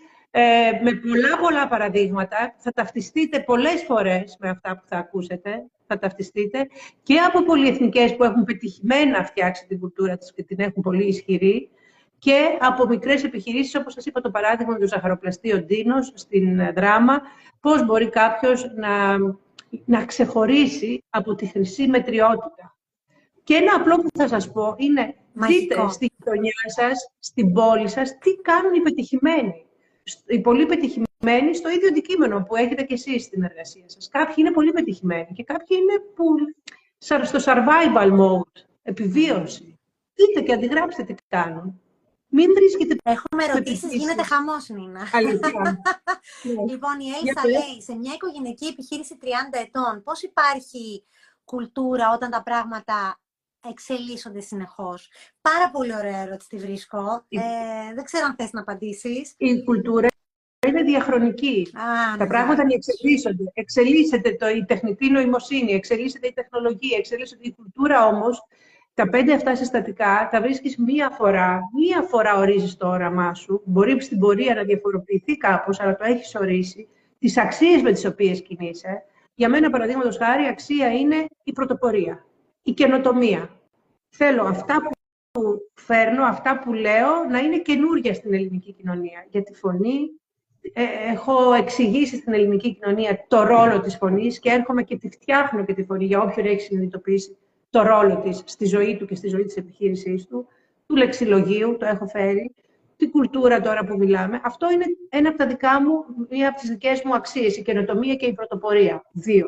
με πολλά παραδείγματα. Θα ταυτιστείτε πολλές φορές με αυτά που θα ακούσετε. Θα ταυτιστείτε και από πολυεθνικές που έχουν πετυχημένα φτιάξει την κουλτούρα τους και την έχουν πολύ ισχυρή και από μικρές επιχειρήσεις, όπως σας είπα το παράδειγμα του ζαχαροπλαστείου Ντίνος στην Δράμα, πώς μπορεί κάποιος να ξεχωρίσει από τη χρυσή μετριότητα. Και ένα απλό που θα σας πω είναι δείτε στη γειτονιά σας, στην πόλη σας, τι κάνουν οι πετυχημένοι. Οι πολύ πετυχημένοι στο ίδιο αντικείμενο που έχετε κι εσείς στην εργασία σας. Κάποιοι είναι πολύ πετυχημένοι και κάποιοι είναι στο survival mode, επιβίωση. Δείτε και αντιγράψτε τι κάνουν. Μην βρίσκετε... Έχουμε ερωτήσεις, γίνεται χαμός, Νίνα. Λοιπόν, η Έλσα λέει, σε μια οικογενειακή επιχείρηση 30 ετών, πώς υπάρχει κουλτούρα όταν τα πράγματα... εξελίσσονται συνεχώς. Πάρα πολύ ωραία ερώτηση τη βρίσκω. Δεν ξέρω αν θες να απαντήσεις. Η κουλτούρα είναι διαχρονική. Τα πράγματα εξελίσσονται. Εξελίσσεται η τεχνητή νοημοσύνη, εξελίσσεται η τεχνολογία, εξελίσσεται η κουλτούρα όμως. Τα 5 αυτά συστατικά τα βρίσκεις μία φορά ορίζεις το όραμά σου. Μπορεί στην πορεία να διαφοροποιηθεί κάπως, αλλά το έχεις ορίσει. Τις αξίες με τις οποίες κινείσαι. Για μένα, παραδείγματος χάρη, η αξία είναι η πρωτοπορία. Η καινοτομία. Θέλω αυτά που φέρνω, αυτά που λέω, να είναι καινούργια στην ελληνική κοινωνία. Για τη φωνή, έχω εξηγήσει στην ελληνική κοινωνία το ρόλο της φωνής και έρχομαι και τη φτιάχνω και τη φωνή για όποιον έχει συνειδητοποιήσει το ρόλο της στη ζωή του και στη ζωή της επιχείρησής του, του λεξιλογίου, το έχω φέρει, την κουλτούρα τώρα που μιλάμε. Αυτό είναι μία από τις δικές μου αξίες, η καινοτομία και η πρωτοπορία. 2.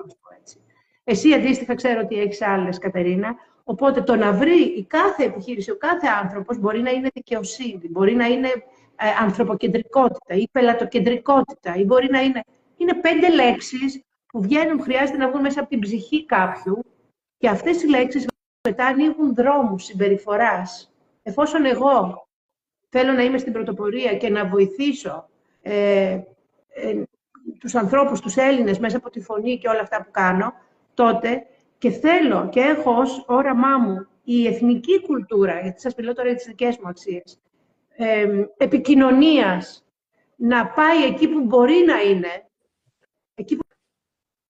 Εσύ αντίστοιχα ξέρω ότι έχεις άλλες, Κατερίνα. Οπότε το να βρει η κάθε επιχείρηση, ο κάθε άνθρωπος μπορεί να είναι δικαιοσύνη, μπορεί να είναι ανθρωποκεντρικότητα ή πελατοκεντρικότητα, ή μπορεί να είναι... Είναι 5 λέξεις που βγαίνουν, χρειάζεται να βγουν μέσα από την ψυχή κάποιου και αυτές οι λέξεις μετά ανοίγουν δρόμους συμπεριφοράς. Εφόσον εγώ θέλω να είμαι στην πρωτοπορία και να βοηθήσω τους ανθρώπους, τους Έλληνες, μέσα από τη φωνή και όλα αυτά που κάνω, τότε και θέλω και έχω ως όραμά μου η εθνική κουλτούρα, γιατί σας μιλώ τώρα για τις δικές μου αξίες, επικοινωνίας, να πάει εκεί που μπορεί να είναι, εκεί που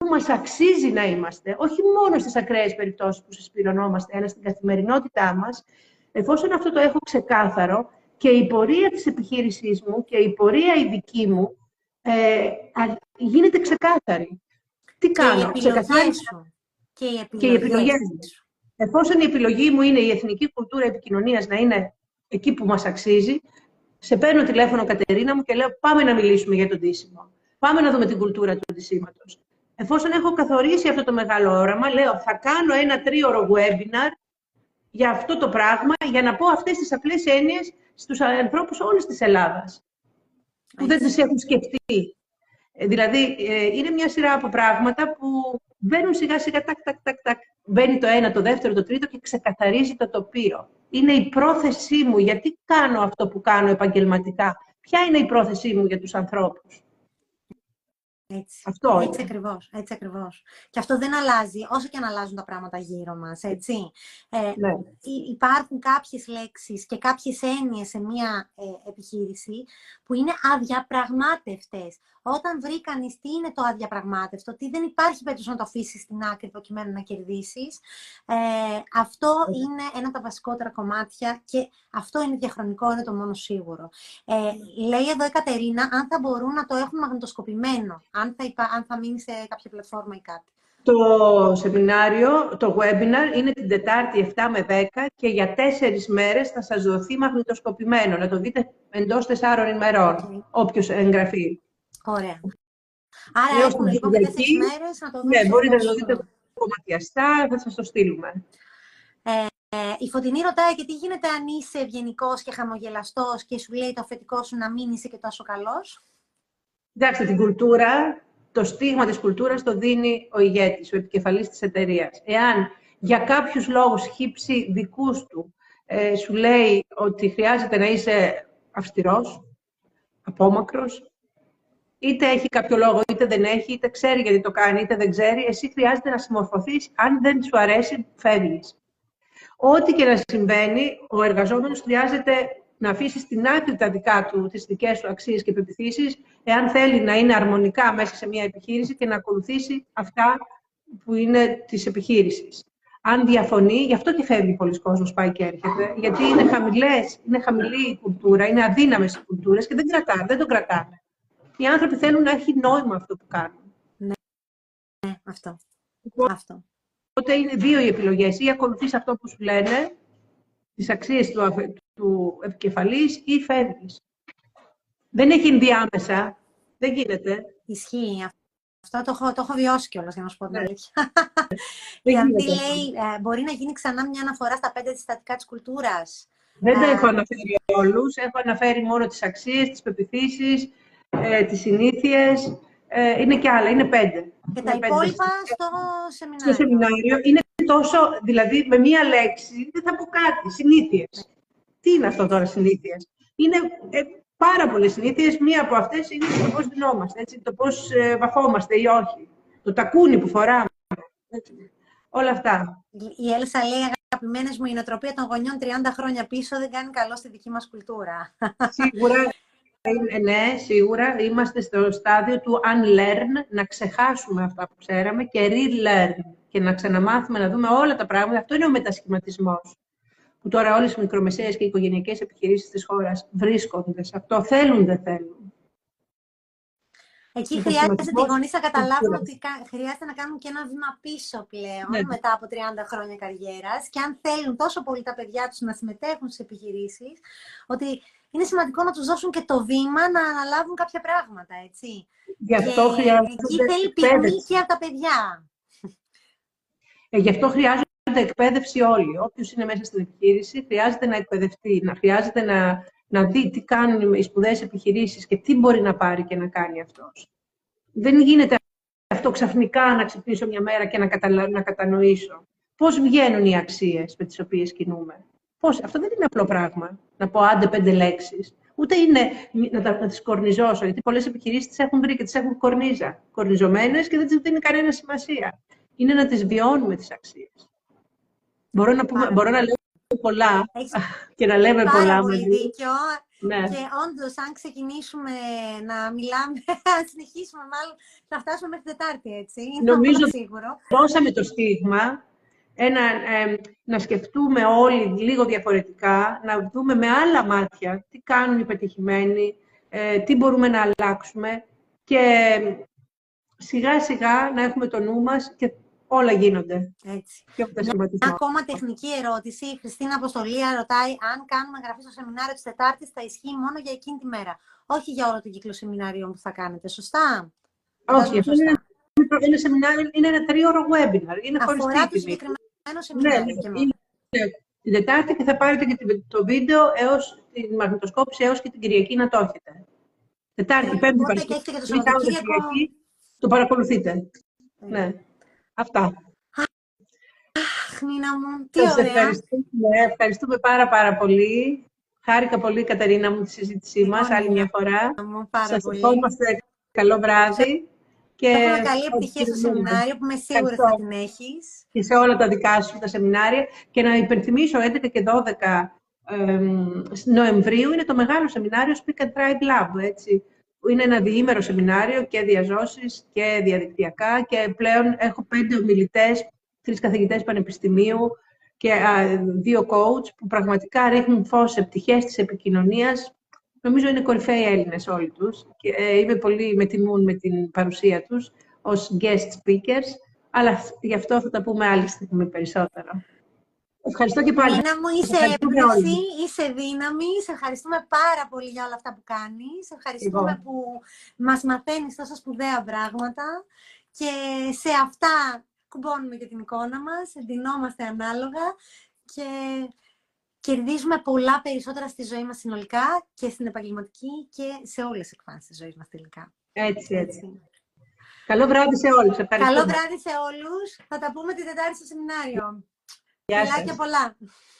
μας αξίζει να είμαστε, όχι μόνο στις ακραίες περιπτώσεις που συσπηρωνόμαστε, αλλά στην καθημερινότητά μας, εφόσον αυτό το έχω ξεκάθαρο και η πορεία της επιχείρησής μου και η πορεία η δική μου γίνεται ξεκάθαρη. Τι κάνω, και οι επιλογές σου. Εφόσον η επιλογή μου είναι η εθνική κουλτούρα επικοινωνίας να είναι εκεί που μας αξίζει, σε παίρνω τηλέφωνο, Κατερίνα μου, και λέω πάμε να μιλήσουμε για το ντύσιμο. Πάμε να δούμε την κουλτούρα του ντυσίματος. Εφόσον έχω καθορίσει αυτό το μεγάλο όραμα, λέω θα κάνω ένα 3ωρο webinar για αυτό το πράγμα, για να πω αυτές τις απλές έννοιες στους ανθρώπους όλης της Ελλάδας, που δεν τις έχουν σκεφτεί. Δηλαδή, είναι μια σειρά από πράγματα που μπαίνουν σιγά-σιγά, τακ. Μπαίνει το ένα, το δεύτερο, το τρίτο και ξεκαθαρίζει το τοπίο. Είναι η πρόθεσή μου, γιατί κάνω αυτό που κάνω επαγγελματικά. Ποια είναι η πρόθεσή μου για τους ανθρώπους. Έτσι ακριβώς. Και αυτό δεν αλλάζει, όσο και αν αλλάζουν τα πράγματα γύρω μας, έτσι. Ναι. Υπάρχουν κάποιες λέξεις και κάποιες έννοιες σε μία επιχείρηση που είναι αδιαπραγμάτευτες. Όταν βρει κανείς τι είναι το αδιαπραγμάτευτο, τι δεν υπάρχει περίπτωση να το αφήσεις στην άκρη προκειμένου να κερδίσεις, αυτό είναι ένα από τα βασικότερα κομμάτια και αυτό είναι διαχρονικό, είναι το μόνο σίγουρο. Λέει εδώ η Κατερίνα, αν θα μπορούν να το έχουν μαγνητοσκοπημένο, αν θα μείνει σε κάποια πλατφόρμα ή κάτι. Το σεμινάριο, το webinar, είναι την Τετάρτη 7 με 10 και για 4 μέρες θα σας δοθεί μαγνητοσκοπημένο. Να το δείτε εντός 4 ημερών, όποιος εγγραφεί. Ωραία. Άρα έχουμε λοιπόν 4 μέρες να το δούμε. Ναι, μπορείτε να το δείτε κομματιαστά, θα σας το στείλουμε. Η Φωτεινή ρωτάει και τι γίνεται αν είσαι ευγενικός και χαμογελαστός και σου λέει το αφεντικό σου να μην είσαι και τόσο καλός. Κοιτάξτε, την κουλτούρα, το στίγμα της κουλτούρας το δίνει ο ηγέτης, ο επικεφαλής της εταιρείας. Εάν για κάποιους λόγους χύψη δικούς του σου λέει ότι χρειάζεται να είσαι αυστηρός, απόμακρος, είτε έχει κάποιο λόγο, είτε δεν έχει, είτε ξέρει γιατί το κάνει, είτε δεν ξέρει, εσύ χρειάζεται να συμμορφωθείς, αν δεν σου αρέσει, φεύγεις. Ό,τι και να συμβαίνει, ο εργαζόμενος χρειάζεται να αφήσει στην άκρη τα δικά του, τις δικές του αξίες και πεποιθήσεις, εάν θέλει να είναι αρμονικά μέσα σε μια επιχείρηση και να ακολουθήσει αυτά που είναι της επιχείρησης. Αν διαφωνεί, γι' αυτό και φεύγει πολλοί κόσμος, πάει και έρχεται, γιατί είναι χαμηλή η κουλτούρα, είναι αδύναμες οι κουλτούρες και δεν τον κρατάνε. Οι άνθρωποι θέλουν να έχει νόημα αυτό που κάνουν. Ναι, αυτό. Οπότε είναι δύο οι επιλογές. Ή ακολουθείς αυτό που σου λένε, τις αξίες του επικεφαλής, ή φεύγεις. Δεν έχει ενδιάμεσα. Δεν γίνεται. Ισχύει. Αυτό το έχω βιώσει κιόλας, για να σου πω την αλήθεια. Γιατί λέει, μπορεί να γίνει ξανά μια αναφορά στα 5 συστατικά της κουλτούρας. Δεν τα έχω αναφέρει όλους. Έχω αναφέρει μόνο τις αξίες, τις πεποιθήσεις, τις συνήθειες. Είναι και άλλα, είναι 5. Και τα υπόλοιπα στο σεμινάριο. Είναι τόσο, δηλαδή με μία λέξη, δεν θα πω κάτι, συνήθειες. Τι είναι αυτό τώρα συνήθειες? Είναι πάρα πολλές συνήθειες, μία από αυτές είναι το πώς δινόμαστε, έτσι, το πώς βαφόμαστε ή όχι, το τακούνι που φοράμε, έτσι. Όλα αυτά. Η Έλσα λέει, αγαπημένες μου, η νοοτροπία των γονιών 30 χρόνια πίσω δεν κάνει καλό στη δική μας κουλτούρα. Σίγουρα. Ναι, σίγουρα είμαστε στο στάδιο του unlearn, να ξεχάσουμε αυτά που ξέραμε και relearn και να ξαναμάθουμε, να δούμε όλα τα πράγματα. Αυτό είναι ο μετασχηματισμός που τώρα όλες οι μικρομεσαίες και οι οικογενειακές επιχειρήσεις της χώρας βρίσκονται σε αυτό. Θέλουν, δεν θέλουν. Εκεί χρειάζεται οι γονείς να καταλάβουν ότι χρειάζεται να κάνουν και ένα βήμα πίσω πλέον, ναι, μετά από 30 χρόνια καριέρας, και αν θέλουν τόσο πολύ τα παιδιά τους να συμμετέχουν στις επιχειρήσεις, ότι είναι σημαντικό να τους δώσουν και το βήμα να αναλάβουν κάποια πράγματα, έτσι. Γι' αυτό χρειάζεται εκεί θέλει πυγμή και από τα παιδιά. Γι' αυτό χρειάζεται εκπαίδευση όλοι. Όποιος είναι μέσα στην επιχείρηση χρειάζεται να εκπαιδευτεί, χρειάζεται να δει τι κάνουν οι σπουδαίες επιχειρήσεις και τι μπορεί να πάρει και να κάνει αυτός. Δεν γίνεται αυτό ξαφνικά να ξυπνήσω μια μέρα και να κατανοήσω πώς βγαίνουν οι αξίες με τις οποίες κινούμε. Πώς, αυτό δεν είναι απλό πράγμα, να πω άντε 5 λέξεις. Ούτε είναι να τις κορνιζώσω, γιατί πολλές επιχειρήσεις τις έχουν βρει και τις έχουν κορνιζωμένες και δεν τις δίνει κανένα σημασία. Είναι να τις βιώνουμε τις αξίες. Μπορώ να λέω πολλά και να λέμε πολλά. Πάρα πολύ δίκιο. Ναι. Και όντως, αν ξεκινήσουμε να μιλάμε, να συνεχίσουμε μάλλον, θα φτάσουμε μέχρι Τετάρτη, έτσι. Νομίζω ότι το στίγμα. Να σκεφτούμε όλοι λίγο διαφορετικά, να δούμε με άλλα μάτια τι κάνουν οι πετυχημένοι, τι μπορούμε να αλλάξουμε και σιγά σιγά να έχουμε το νου μας και όλα γίνονται. Έτσι. Μια ακόμα τεχνική ερώτηση. Η Χριστίνα Αποστολία ρωτάει αν κάνουμε εγγραφή στο σεμινάριο της Τετάρτης θα ισχύει μόνο για εκείνη τη μέρα. Όχι για όλο τον κύκλο σεμινάριων που θα κάνετε. Σωστά? Όχι. Ένα σεμινάριο είναι ένα 3ωρο webinar. Είναι αφορά το συγκεκριμένο σεμινάριο. Ναι, είναι την Τετάρτη και θα πάρετε και το βίντεο έως την μαγνητοσκόπηση έως και την Κυριακή να το έχετε. Τετάρτη, Πέμπτη, Παρασκευή. Το παρακολουθείτε. Ναι. Αυτά. Αχ, Νίνα μου, τι ωραία. Ευχαριστούμε πάρα πολύ. Χάρηκα πολύ, Καταρίνα μου, τη συζήτησή μας άλλη μια φορά. Σας ευχόμαστε καλό βράδυ. Έχω μια καλή επιτυχία στο σεμινάριο που είμαι σίγουρη θα την έχεις. Και σε όλα τα δικά σου τα σεμινάρια. Και να υπενθυμίσω, 11 και 12 Νοεμβρίου είναι το μεγάλο σεμινάριο Speak and Try Love, έτσι. Είναι ένα διήμερο σεμινάριο και διαζώσεις και διαδικτυακά και πλέον έχω 5 ομιλητές, 3 καθηγητές πανεπιστημίου και 2 coach που πραγματικά ρίχνουν φως σε πτυχές της επικοινωνίας. Νομίζω είναι κορυφαίοι Έλληνες όλοι τους και είμαι πολύ, με τιμούν με την παρουσία τους ως guest speakers, αλλά γι' αυτό θα τα πούμε άλλη στιγμή περισσότερα. Ευχαριστώ και πάλι. Νίνα μου, είσαι έμπνευση, είσαι δύναμη. Σε ευχαριστούμε πάρα πολύ για όλα αυτά που κάνεις. Σε ευχαριστούμε που μας μαθαίνεις τόσα σπουδαία πράγματα. Και σε αυτά κουμπώνουμε και την εικόνα μας, εντυνόμαστε ανάλογα και κερδίζουμε πολλά περισσότερα στη ζωή μας συνολικά και στην επαγγελματική και σε όλες τις εκφάνσεις της ζωής μας τελικά. Έτσι, έτσι. Καλό βράδυ σε όλους. Καλό βράδυ σε όλους. Θα τα πούμε την Τετάρτη στο σεμινάριο. Γεια σας. Φιλάκια πολλά.